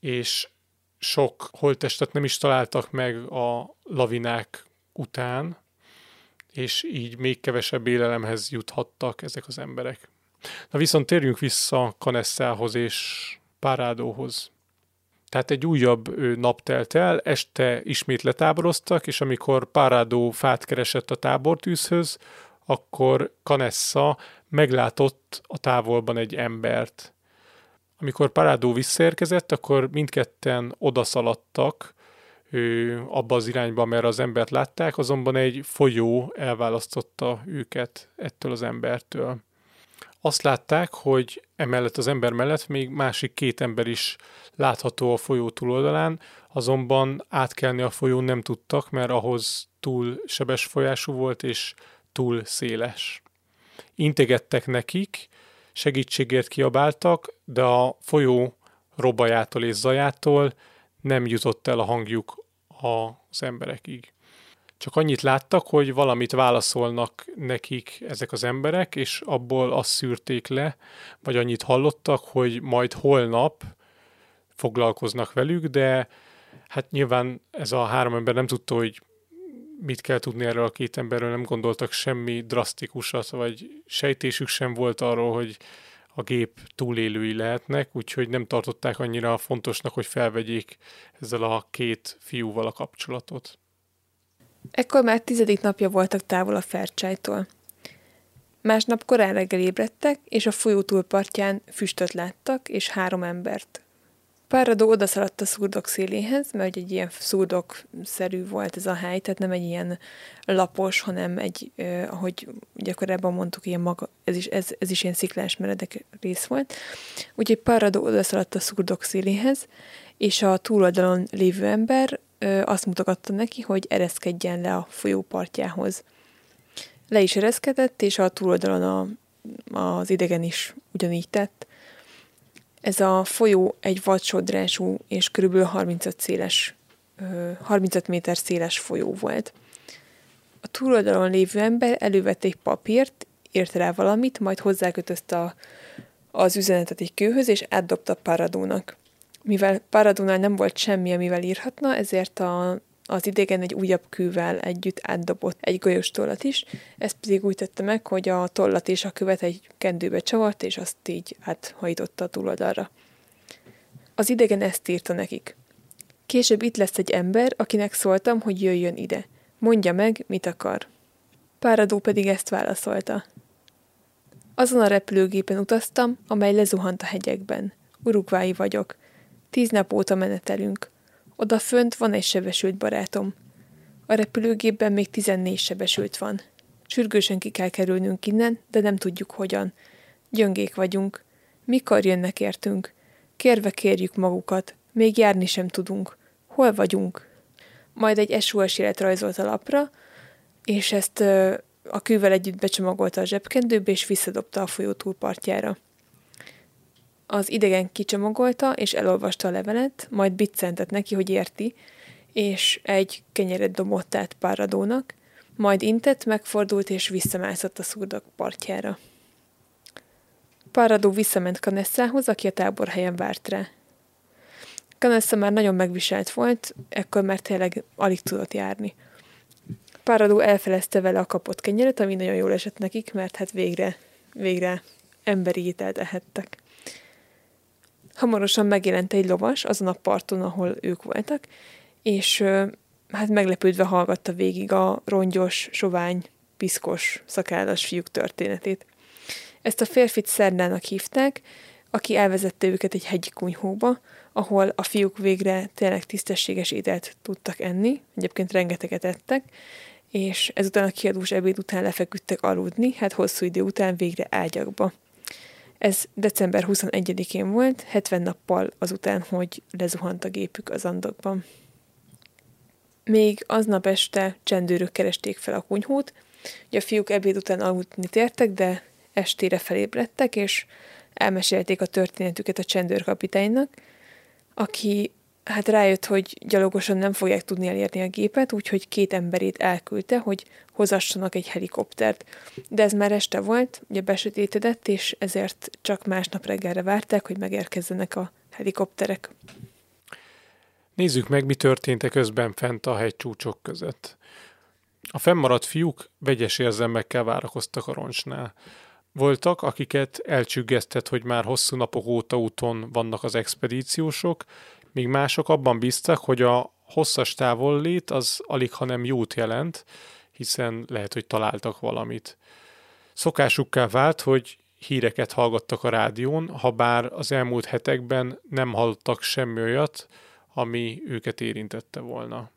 és sok holttestet nem is találtak meg a lavinák után, és így még kevesebb élelemhez juthattak ezek az emberek. Na viszont térjünk vissza Canessához és Parrádóhoz. Tehát egy újabb nap telt el, este ismét letáboroztak, és amikor Parrado fát keresett a tábortűzhöz, akkor Canessa meglátott a távolban egy embert. Amikor Parrado visszaérkezett, akkor mindketten odaszaladtak abba az irányba, mert az embert látták, azonban egy folyó elválasztotta őket ettől az embertől. Azt látták, hogy emellett az ember mellett még másik két ember is látható a folyó túloldalán, azonban átkelni a folyón nem tudtak, mert ahhoz túl sebes folyású volt és túl széles. Integettek nekik, segítségért kiabáltak, de a folyó robajától és zajától nem jutott el a hangjuk az emberekig. Csak annyit láttak, hogy valamit válaszolnak nekik ezek az emberek, és abból azt szűrték le, vagy annyit hallottak, hogy majd holnap foglalkoznak velük, de hát nyilván ez a három ember nem tudta, hogy mit kell tudni erről a két emberről, nem gondoltak semmi drasztikusat, vagy sejtésük sem volt arról, hogy a gép túlélői lehetnek, úgyhogy nem tartották annyira fontosnak, hogy felvegyék ezzel a két fiúval a kapcsolatot. Ekkor már 10. napja voltak távol a Fairchildtól. Másnap korán reggel ébredtek, és a folyó túlpartján füstöt láttak, és három embert. Parrado odaszaladt a szurdok széléhez, mert egy ilyen szurdokszerű volt ez a hely, tehát nem egy ilyen lapos, hanem egy, ahogy ugye korábban mondtuk, ilyen maga, ez is ilyen sziklás meredek rész volt. Úgyhogy Parrado odaszaladt a szurdok széléhez, és a túloldalon lévő ember azt mutogatta neki, hogy ereszkedjen le a folyópartjához. Le is ereszkedett, és a túloldalon az idegen is ugyanígy tett. Ez a folyó egy vadsodrású és kb. 35 méter széles folyó volt. A túloldalon lévő ember elővette egy papírt, írt rá valamit, majd hozzákötözte az üzenetet egy kőhöz, és átdobta Parradónak. Mivel Parradónál nem volt semmi, amivel írhatna, ezért az idegen egy újabb kővel együtt átdobott egy golyós tollat is, ezt pedig úgy tette meg, hogy a tollat és a követ egy kendőbe csavart, és azt így áthajította a túloldalra. Az idegen ezt írta nekik. Később itt lesz egy ember, akinek szóltam, hogy jöjjön ide. Mondja meg, mit akar. Parrado pedig ezt válaszolta. Azon a repülőgépen utaztam, amely lezuhant a hegyekben. Urugvái vagyok. 10 nap óta menetelünk. Odafönt van egy sebesült barátom. A repülőgépben még 14 sebesült van. Sürgősen ki kell kerülnünk innen, de nem tudjuk hogyan. Gyöngék vagyunk. Mikor jönnek értünk? Kérve kérjük magukat. Még járni sem tudunk. Hol vagyunk? Majd egy SOS-jelet rajzolt a lapra, és ezt a kővel együtt becsomagolta a zsebkendőbe, és visszadobta a folyó túlpartjára. Az idegen kicsomagolta, és elolvasta a levelet, majd biccentett neki, hogy érti, és egy kenyeret dobott át Parradónak, majd intett, megfordult, és visszamászott a szurdok partjára. Parrado visszament Canessához, aki a táborhelyen várt rá. Canessa már nagyon megviselt volt, ekkor már tényleg alig tudott járni. Parrado elfelezte vele a kapott kenyeret, ami nagyon jól esett nekik, mert hát végre emberi ételt ehettek. Hamarosan megjelent egy lovas azon a parton, ahol ők voltak, és hát meglepődve hallgatta végig a rongyos, sovány, piszkos, szakállas fiúk történetét. Ezt a férfit Szerdának hívták, aki elvezette őket egy hegyi kunyhóba, ahol a fiúk végre tényleg tisztességes ételt tudtak enni, egyébként rengeteget ettek, és ezután a kiadós ebéd után lefeküdtek aludni, hát hosszú idő után végre ágyakba. Ez december 21-én volt, 70 nappal azután, hogy lezuhant a gépük az Andokban. Még aznap este csendőrök keresték fel a kunyhót, ugye a fiúk ebéd után aludni tértek, de estére felébredtek, és elmesélték a történetüket a csendőrkapitánynak, aki hát rájött, hogy gyalogosan nem fogják tudni elérni a gépet, úgyhogy 2 emberét elküldte, hogy hozassanak egy helikoptert. De ez már este volt, ugye besötétedett, és ezért csak másnap reggelre várták, hogy megérkezzenek a helikopterek. Nézzük meg, mi történt közben fent a hegycsúcsok között. A fennmaradt fiúk vegyes érzelmekkel várakoztak a roncsnál. Voltak, akiket elcsüggesztett, hogy már hosszú napok óta úton vannak az expedíciósok, míg mások abban bíztak, hogy a hosszas távollét az alighanem jót jelent, hiszen lehet, hogy találtak valamit. Szokásukká vált, hogy híreket hallgattak a rádión, ha bár az elmúlt hetekben nem hallottak semmi olyat, ami őket érintette volna.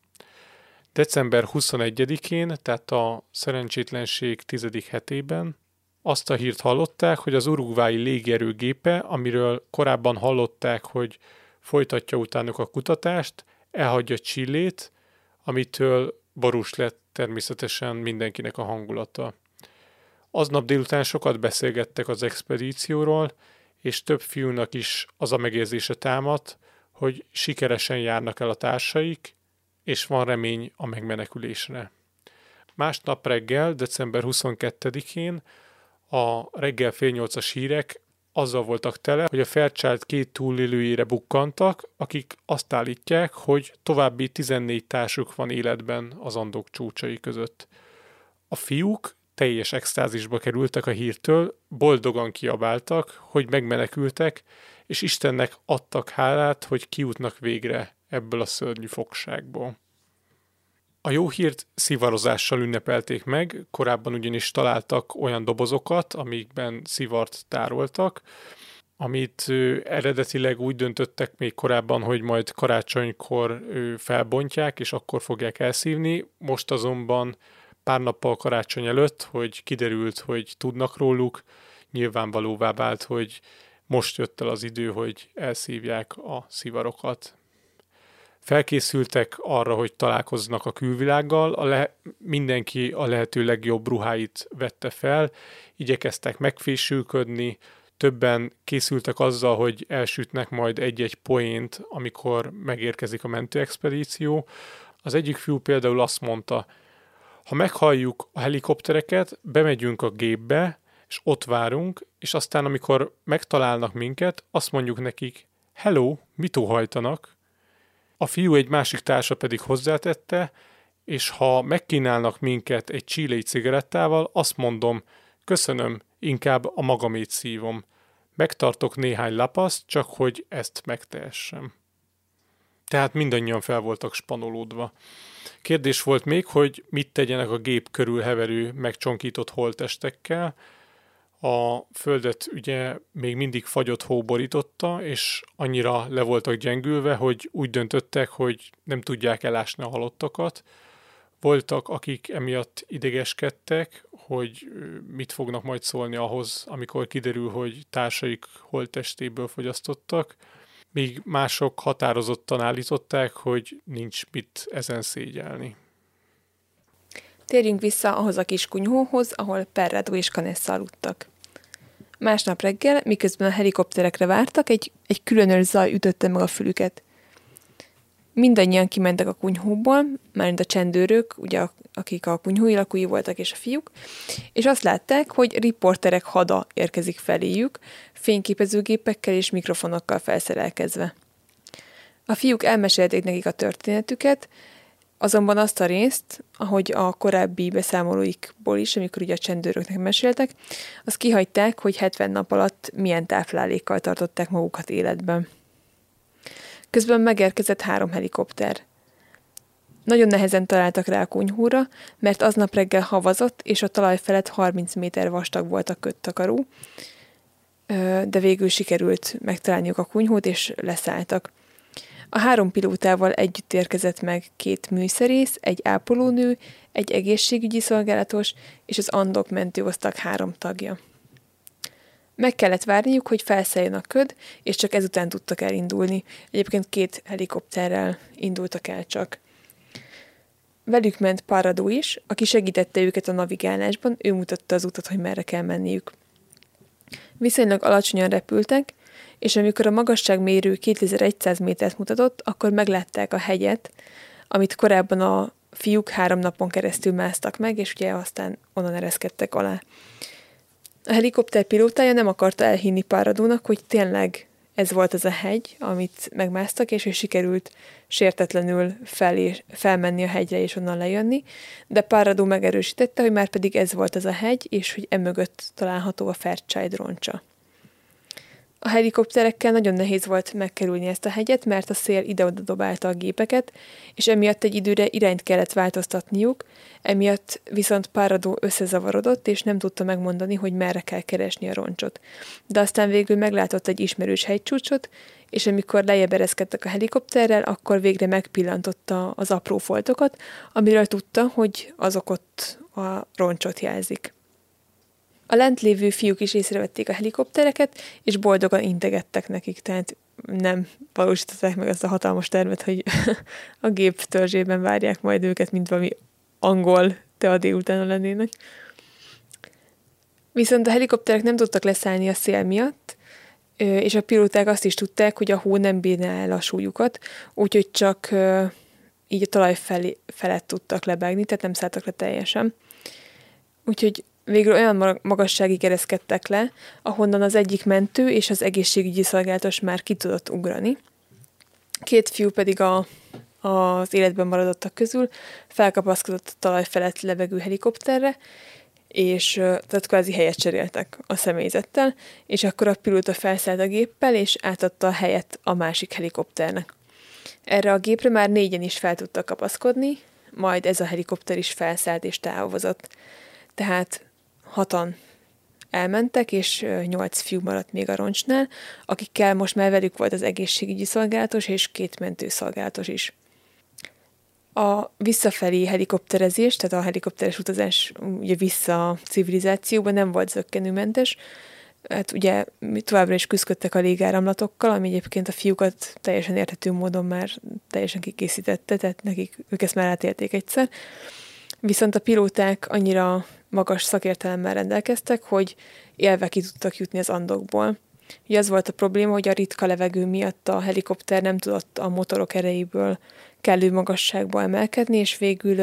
December 21-én, tehát a szerencsétlenség 10. hetében, azt a hírt hallották, hogy az urugvái légierőgépe, amiről korábban hallották, hogy folytatja utánuk a kutatást, elhagyja Chilét, amitől borús lett természetesen mindenkinek a hangulata. Aznap délután sokat beszélgettek az expedícióról, és több fiúnak is az a megérzése támadt, hogy sikeresen járnak el a társaik, és van remény a megmenekülésre. Másnap reggel, december 22-én a reggel fél nyolcas hírek azzal voltak tele, hogy a Fairchild 2 túlélőjére bukkantak, akik azt állítják, hogy további 14 társuk van életben az Andok csúcsai között. A fiúk teljes extázisba kerültek a hírtől, boldogan kiabáltak, hogy megmenekültek, és Istennek adtak hálát, hogy kijutnak végre ebből a szörnyű fogságból. A jó hírt szivarozással ünnepelték meg, korábban ugyanis találtak olyan dobozokat, amikben szivart tároltak, amit eredetileg úgy döntöttek még korábban, hogy majd karácsonykor felbontják, és akkor fogják elszívni. Most azonban pár nappal karácsony előtt, hogy kiderült, hogy tudnak róluk, nyilvánvalóvá vált, hogy most jött el az idő, hogy elszívják a szivarokat. Felkészültek arra, hogy találkoznak a külvilággal, mindenki a lehető legjobb ruháit vette fel, igyekeztek megfésülködni, többen készültek azzal, hogy elsütnek majd egy-egy poént, amikor megérkezik a mentőexpedíció. Az egyik fiú például azt mondta, ha meghalljuk a helikoptereket, bemegyünk a gépbe, és ott várunk, és aztán amikor megtalálnak minket, azt mondjuk nekik, hello, mit óhajtanak? A fiú egy másik társa pedig hozzátette, és ha megkínálnak minket egy chilei cigarettával, azt mondom, köszönöm, inkább a magamét szívom. Megtartok néhány lapaszt, csak hogy ezt megtehessem. Tehát mindannyian fel voltak spanolódva. Kérdés volt még, hogy mit tegyenek a gép körül heverő, megcsonkított holttestekkel. A földet ugye még mindig fagyott hó borította, és annyira le voltak gyengülve, hogy úgy döntöttek, hogy nem tudják elásni a halottakat. Voltak, akik emiatt idegeskedtek, hogy mit fognak majd szólni ahhoz, amikor kiderül, hogy társaik holttestéből fogyasztottak, míg mások határozottan állították, hogy nincs mit ezen szégyelni. Térjünk vissza ahhoz a kis kunyhóhoz, ahol Parrado és Canessa aludtak. Másnap reggel, miközben a helikopterekre vártak, egy különös zaj ütötte meg a fülüket. Mindannyian kimentek a kunyhóból, mármint a csendőrök, ugye, akik a kunyhói lakói voltak, és a fiúk, és azt látták, hogy riporterek hada érkezik feléjük, fényképezőgépekkel és mikrofonokkal felszerelkezve. A fiúk elmesélték nekik a történetüket, azonban azt a részt, ahogy a korábbi beszámolóikból is, amikor ugye a csendőröknek meséltek, azt kihagyták, hogy 70 nap alatt milyen táplálékkal tartották magukat életben. Közben megérkezett 3 helikopter. Nagyon nehezen találtak rá a kunyhóra, mert aznap reggel havazott, és a talaj felett 30 méter vastag volt a köttakaró, de végül sikerült megtalálniuk a kunyhót, és leszálltak. A 3 pilótával együtt érkezett meg 2 műszerész, egy ápolónő, egy egészségügyi szolgálatos, és az Andok mentőosztag 3 tagja. Meg kellett várniuk, hogy felszálljon a köd, és csak ezután tudtak elindulni. Egyébként 2 helikopterrel indultak el csak. Velük ment Parrado is, aki segítette őket a navigálásban, ő mutatta az utat, hogy merre kell menniük. Viszonylag alacsonyan repültek, és amikor a magasságmérő 2100 métert mutatott, akkor meglátták a hegyet, amit korábban a fiúk 3 napon keresztül másztak meg, és ugye aztán onnan ereszkedtek alá. A helikopter pilótája nem akarta elhinni Parradónak, hogy tényleg ez volt az a hegy, amit megmásztak, és sikerült sértetlenül felmenni a hegyre, és onnan lejönni, de Parrado megerősítette, hogy már pedig ez volt az a hegy, és hogy emögött található a Fairchild roncsa. A helikopterekkel nagyon nehéz volt megkerülni ezt a hegyet, mert a szél ide-oda dobálta a gépeket, és emiatt egy időre irányt kellett változtatniuk, emiatt viszont Parrado összezavarodott, és nem tudta megmondani, hogy merre kell keresni a roncsot. De aztán végül meglátott egy ismerős hegycsúcsot, és amikor lejjebb ereszkedtek a helikopterrel, akkor végre megpillantotta az apró foltokat, amiről tudta, hogy azok ott a roncsot jelzik. A lent lévő fiúk is észrevették a helikoptereket, és boldogan integettek nekik, tehát nem valósították meg azt a hatalmas tervet, hogy a gép törzsében várják majd őket, mint valami angol teadé utána lennének. Viszont a helikopterek nem tudtak leszállni a szél miatt, és a pilóták azt is tudták, hogy a hó nem bírná el a súlyukat, úgyhogy csak így a talaj felett tudtak lebegni, tehát nem szálltak le teljesen. Úgyhogy végül olyan magasságig ereszkedtek le, ahonnan az egyik mentő és az egészségügyi szolgálatos már ki tudott ugrani. 2 fiú pedig az életben maradottak közül felkapaszkodott a talaj felett lebegő helikopterre, és tehát kvázi helyet cseréltek a személyzettel, és akkor a pilóta felszállt a géppel, és átadta a helyet a másik helikopternek. Erre a gépre már 4-en is fel tudtak kapaszkodni, majd ez a helikopter is felszállt és távozott. Tehát 6-an elmentek, és 8 fiú maradt még a roncsnál, akikkel most már velük volt az egészségügyi szolgálatos és 2 mentőszolgálatos is. A visszafelé helikopterezés, tehát a helikopteres utazás ugye vissza a civilizációba nem volt zökkenőmentes, hát ugye továbbra is küzdöttek a légáramlatokkal, ami egyébként a fiúkat teljesen érthető módon már teljesen kikészítette, tehát ők ezt már átélték egyszer. Viszont a pilóták annyira magas szakértelemmel rendelkeztek, hogy élve ki tudtak jutni az Andokból. Ugye az volt a probléma, hogy a ritka levegő miatt a helikopter nem tudott a motorok erejéből kellő magasságba emelkedni, és végül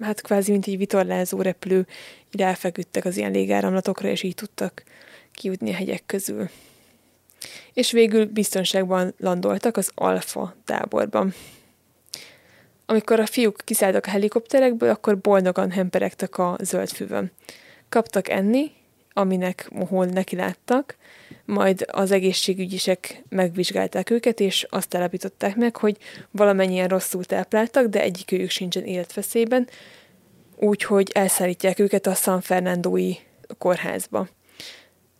hát kvázi mint egy vitorlázó repülő ide elfeküdtek az ilyen légáramlatokra, és így tudtak kijutni a hegyek közül. És végül biztonságban landoltak az Alfa táborban. Amikor a fiúk kiszálltak a helikopterekből, akkor boldogan hemperegtek a zöld füvön. Kaptak enni, aminek hol neki láttak, majd az egészségügyisek megvizsgálták őket, és azt állapították meg, hogy valamennyien rosszul tápláltak, de egyikőjük sincsen életveszélyben, úgyhogy elszállítják őket a San Fernandói kórházba.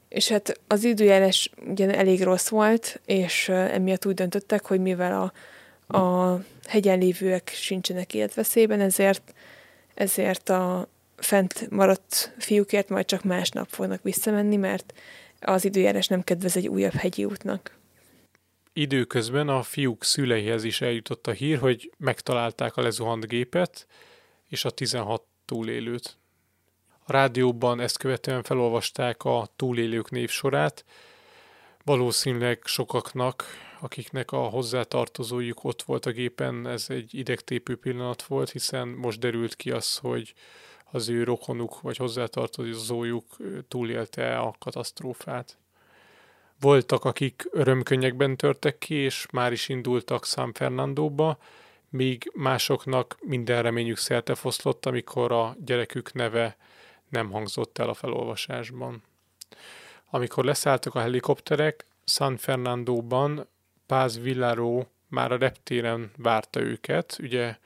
És hát az időjárás ugyan elég rossz volt, és emiatt úgy döntöttek, hogy mivel a hegyen lévőek sincsenek életveszélyben, ezért a fent maradt fiúkért majd csak másnap fognak visszamenni, mert az időjárás nem kedvez egy újabb hegyi útnak. Időközben a fiúk szüleihez is eljutott a hír, hogy megtalálták a lezuhant gépet és a 16 túlélőt. A rádióban ezt követően felolvasták a túlélők névsorát, valószínűleg sokaknak, akiknek a hozzátartozójuk ott volt a gépen, ez egy idegtépő pillanat volt, hiszen most derült ki az, hogy az ő rokonuk vagy hozzátartozójuk túlélte a katasztrófát. Voltak, akik örömkönnyekben törtek ki, és már is indultak San Fernandóba, míg másoknak minden reményük szertefoszlott, amikor a gyerekük neve nem hangzott el a felolvasásban. Amikor leszálltak a helikopterek, San Fernandóban Páez Vilaró már a reptéren várta őket. Ugye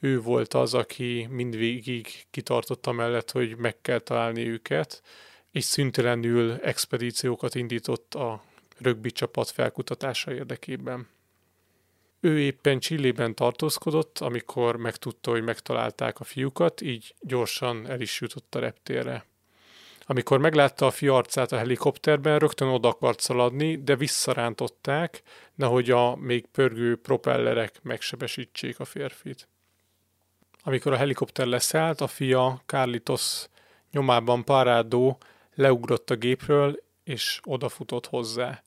ő volt az, aki mindvégig kitartotta mellett, hogy meg kell találni őket, és szüntelenül expedíciókat indított a rögbi csapat felkutatása érdekében. Ő éppen Chilében tartózkodott, amikor megtudta, hogy megtalálták a fiúkat, így gyorsan el is jutott a reptérre. Amikor meglátta a fiú arcát a helikopterben, rögtön oda akart szaladni, de visszarántották, nehogy a még pörgő propellerek megsebesítsék a férfit. Amikor a helikopter leszállt, a fia Carlitos nyomában Parrado leugrott a gépről, és odafutott hozzá.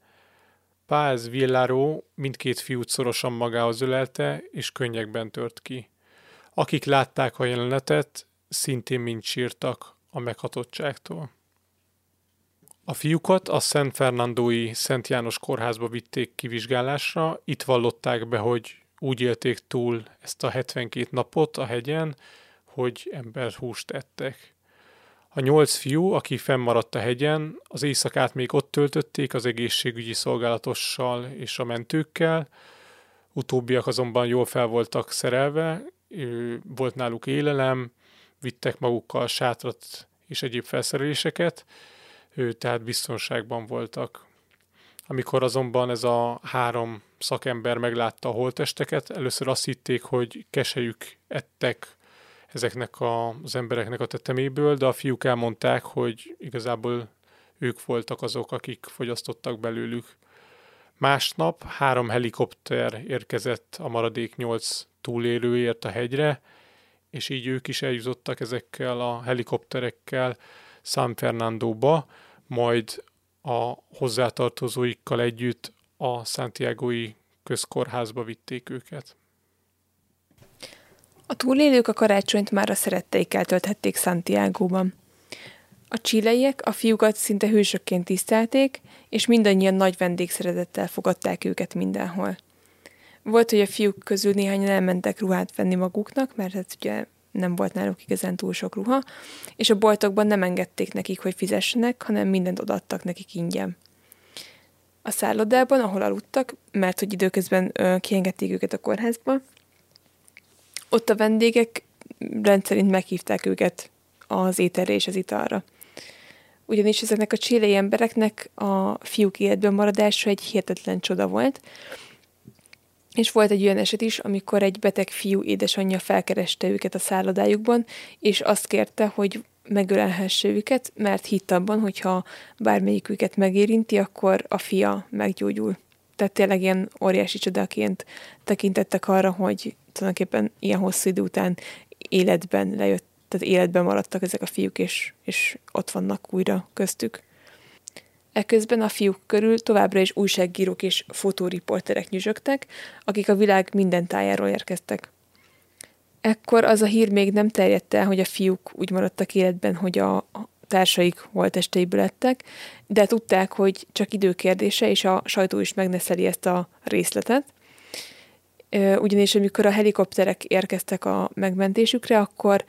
Páez Vilaró mindkét fiút szorosan magához ölelte, és könnyekben tört ki. Akik látták a jelenetet, szintén mind sírtak a meghatottságtól. A fiúkat a Szent Fernandói Szent János kórházba vitték kivizsgálásra, itt vallották be, hogy úgy élték túl ezt a 72 napot a hegyen, hogy emberhúst ettek. A 8 fiú, aki fennmaradt a hegyen, az éjszakát még ott töltötték az egészségügyi szolgálatossal és a mentőkkel, utóbbiak azonban jól fel voltak szerelve, volt náluk élelem, vittek magukkal sátrat és egyéb felszereléseket, tehát biztonságban voltak. Amikor azonban ez a 3 szakember meglátta a holttesteket, először azt hitték, hogy keselyük ettek ezeknek az embereknek a teteméből, de a fiúk elmondták, hogy igazából ők voltak azok, akik fogyasztottak belőlük. Másnap 3 helikopter érkezett a maradék 8 túlélőért a hegyre, és így ők is eljutottak ezekkel a helikopterekkel San Fernandóba, majd a hozzátartozóikkal együtt a Santiagói közkórházba vitték őket. A túlélők a karácsonyt már a szeretteikkel tölthették Santiagóban. A chilaiek a fiúkat szinte hősökként tisztelték, és mindannyian nagy vendégszeretettel fogadták őket mindenhol. Volt, hogy a fiúk közül néhányan elmentek ruhát venni maguknak, mert hát ugye nem volt náluk igazán túl sok ruha, és a boltokban nem engedték nekik, hogy fizessenek, hanem mindent odaadtak nekik ingyen. A szállodában, ahol aludtak, mert hogy időközben kiengedték őket a kórházba, ott a vendégek rendszerint meghívták őket az ételre és az italra. Ugyanis ezeknek a chilei embereknek a fiúk életben maradása egy hihetetlen csoda volt, és volt egy olyan eset is, amikor egy beteg fiú édesanyja felkereste őket a szállodájukban, és azt kérte, hogy megölelhesse őket, mert hitt abban, hogyha bármelyiküket megérinti, akkor a fia meggyógyul. Tehát tényleg ilyen óriási csodaként tekintettek arra, hogy tulajdonképpen ilyen hosszú idő után életben maradtak ezek a fiúk, és ott vannak újra köztük. Eközben a fiúk körül továbbra is újságírók és fotóriporterek nyüzsögtek, akik a világ minden tájáról érkeztek. Ekkor az a hír még nem terjedt el, hogy a fiúk úgy maradtak életben, hogy a társaik holttesteiből lettek, de tudták, hogy csak időkérdése, és a sajtó is megneszeli ezt a részletet. Ugyanis amikor a helikopterek érkeztek a megmentésükre, akkor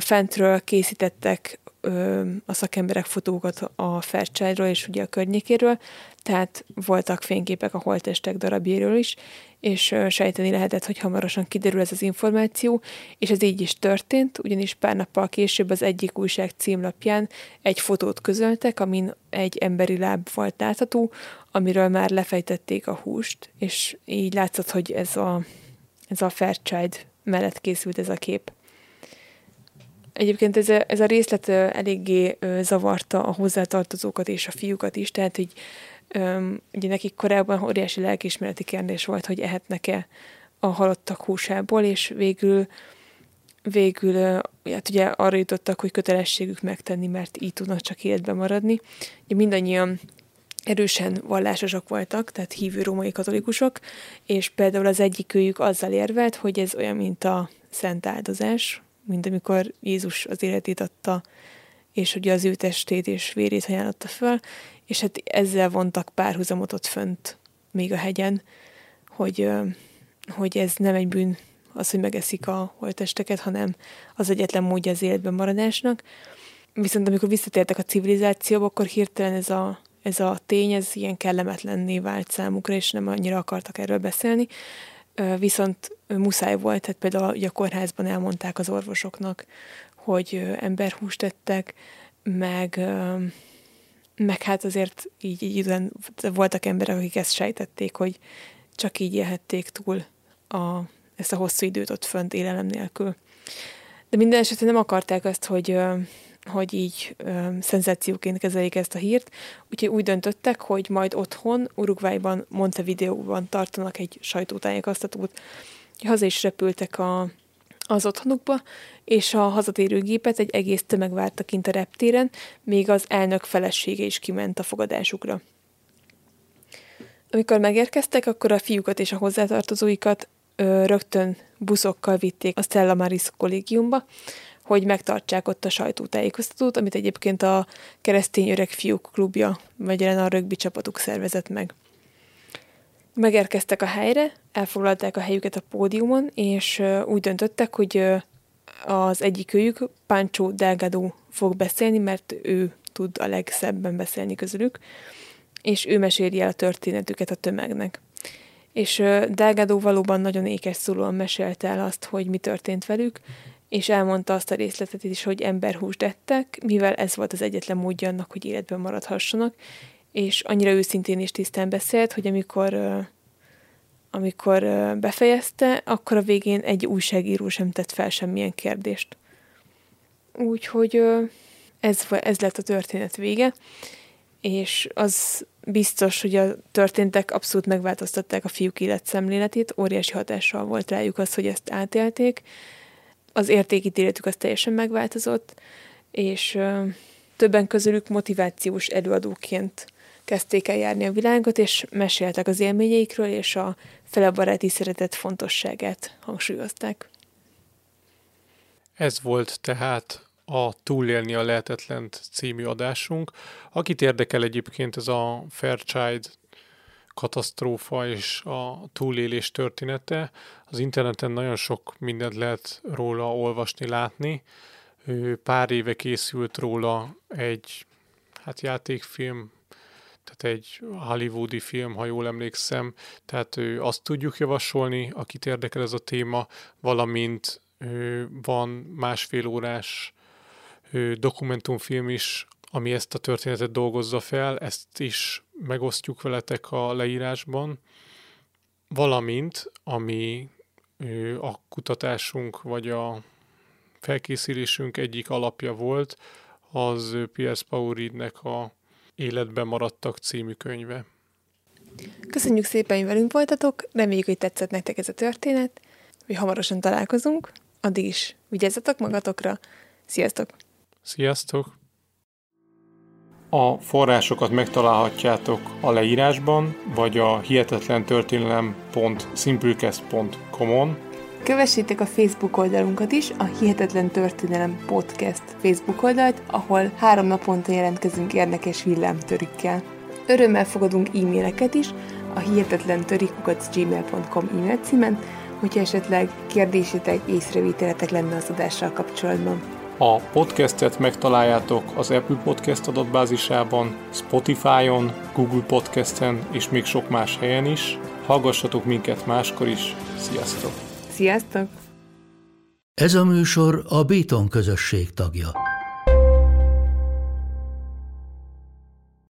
fentről készítettek a szakemberek fotókat a Fairchildról és ugye a környékéről, tehát voltak fényképek a holttestek darabjéről is, és sejteni lehetett, hogy hamarosan kiderül ez az információ, és ez így is történt, ugyanis pár nappal később az egyik újság címlapján egy fotót közöltek, amin egy emberi láb volt látható, amiről már lefejtették a húst, és így látszott, hogy ez a Fairchild mellett készült ez a kép. Egyébként ez a részlet eléggé zavarta a hozzátartozókat és a fiúkat is, tehát így ugye nekik korábban óriási lelkiismereti kérdés volt, hogy ehetnek-e a halottak húsából, és végül hát ugye arra jutottak, hogy kötelességük megtenni, mert így tudnak csak életben maradni. Ugye mindannyian erősen vallásosak voltak, tehát hívő római katolikusok, és például az egyikőjük azzal érvelt, hogy ez olyan, mint a szent áldozás, mint amikor Jézus az életét adta és ugye az ő testét és vérét ajánlotta föl, és hát ezzel vontak párhuzamot ott fönt, még a hegyen, hogy ez nem egy bűn az, hogy megeszik a holttesteket, hanem az egyetlen módja az életben maradásnak. Viszont amikor visszatértek a civilizációba, akkor hirtelen ez a tény, ez ilyen kellemetlenné vált számukra, és nem annyira akartak erről beszélni. Viszont muszáj volt, tehát például a kórházban elmondták az orvosoknak, hogy emberhúst ettek, meg hát azért így voltak emberek, akik ezt sejtették, hogy csak így élhették túl ezt a hosszú időt ott fönt élelem nélkül. De minden esetben nem akarták azt, hogy így szenzációként kezeljék ezt a hírt, úgyhogy úgy döntöttek, hogy majd otthon, Uruguayban, Montevideóban tartanak egy sajtótájékoztatót. Haza is repültek az otthonukba, és a hazatérő gépet egy egész tömeg várta kint a reptéren, még az elnök felesége is kiment a fogadásukra. Amikor megérkeztek, akkor a fiúkat és a hozzátartozóikat rögtön buszokkal vitték a Stella Maris kollégiumba, hogy megtartsák ott a sajtótájékoztatót, amit egyébként a Keresztény Öreg Fiúk Klubja, vagy jelen a rögbi csapatuk szervezett meg. Megérkeztek a helyre, elfoglalták a helyüket a pódiumon, és úgy döntöttek, hogy az egyikőjük, Pancho Delgado fog beszélni, mert ő tud a legszebben beszélni közülük, és ő meséli el a történetüket a tömegnek. És Delgado valóban nagyon ékes szólóan mesélte el azt, hogy mi történt velük, és elmondta azt a részletet is, hogy emberhúst ettek, mivel ez volt az egyetlen módja annak, hogy életben maradhassanak, és annyira őszintén és tisztán beszélt, hogy amikor befejezte, akkor a végén egy újságíró sem tett fel semmilyen kérdést. Úgyhogy ez lett a történet vége, és az biztos, hogy a történtek abszolút megváltoztatták a fiúk életszemléletét, óriási hatással volt rájuk az, hogy ezt átélték, az értékítéletük az teljesen megváltozott, és többen közülük motivációs előadóként kezdték el járni a világot, és meséltek az élményeikről, és a felebaráti szeretet fontosságát hangsúlyozták. Ez volt tehát a Túlélni a lehetetlent című adásunk. Akit érdekel egyébként ez a Fairchild katasztrófa és a túlélés története, az interneten nagyon sok mindent lehet róla olvasni, látni. Pár éve készült róla egy játékfilm, tehát egy hollywoodi film, ha jól emlékszem, tehát azt tudjuk javasolni, akit érdekel ez a téma, valamint van 1,5 órás dokumentumfilm is, ami ezt a történetet dolgozza fel, ezt is megosztjuk veletek a leírásban, valamint, ami a kutatásunk vagy a felkészülésünk egyik alapja volt, az Paul Reednek a Életben maradtak című könyve. Köszönjük szépen, hogy velünk voltatok, reméljük, hogy tetszett nektek ez a történet, hogy hamarosan találkozunk, addig is vigyázzatok magatokra, sziasztok! Sziasztok! A forrásokat megtalálhatjátok a leírásban, vagy a hihetetlentörténelem.simplecast.com-on. Kövessétek a Facebook oldalunkat is, a Hihetetlen Történelem Podcast Facebook oldalt, ahol 3 naponta jelentkezünk érdekes villámtörükkel. Örömmel fogadunk e-maileket is, a hihetetlentörikukat@gmail.com e-mail címen, hogyha esetleg kérdésétek, észrevételetek lenne az adással kapcsolatban. A podcastet megtaláljátok az Apple Podcast adatbázisában, Spotify-on, Google Podcasten és még sok más helyen is. Hallgassatok minket máskor is. Sziasztok! Sziasztok! Ez a műsor a Béton közösség tagja.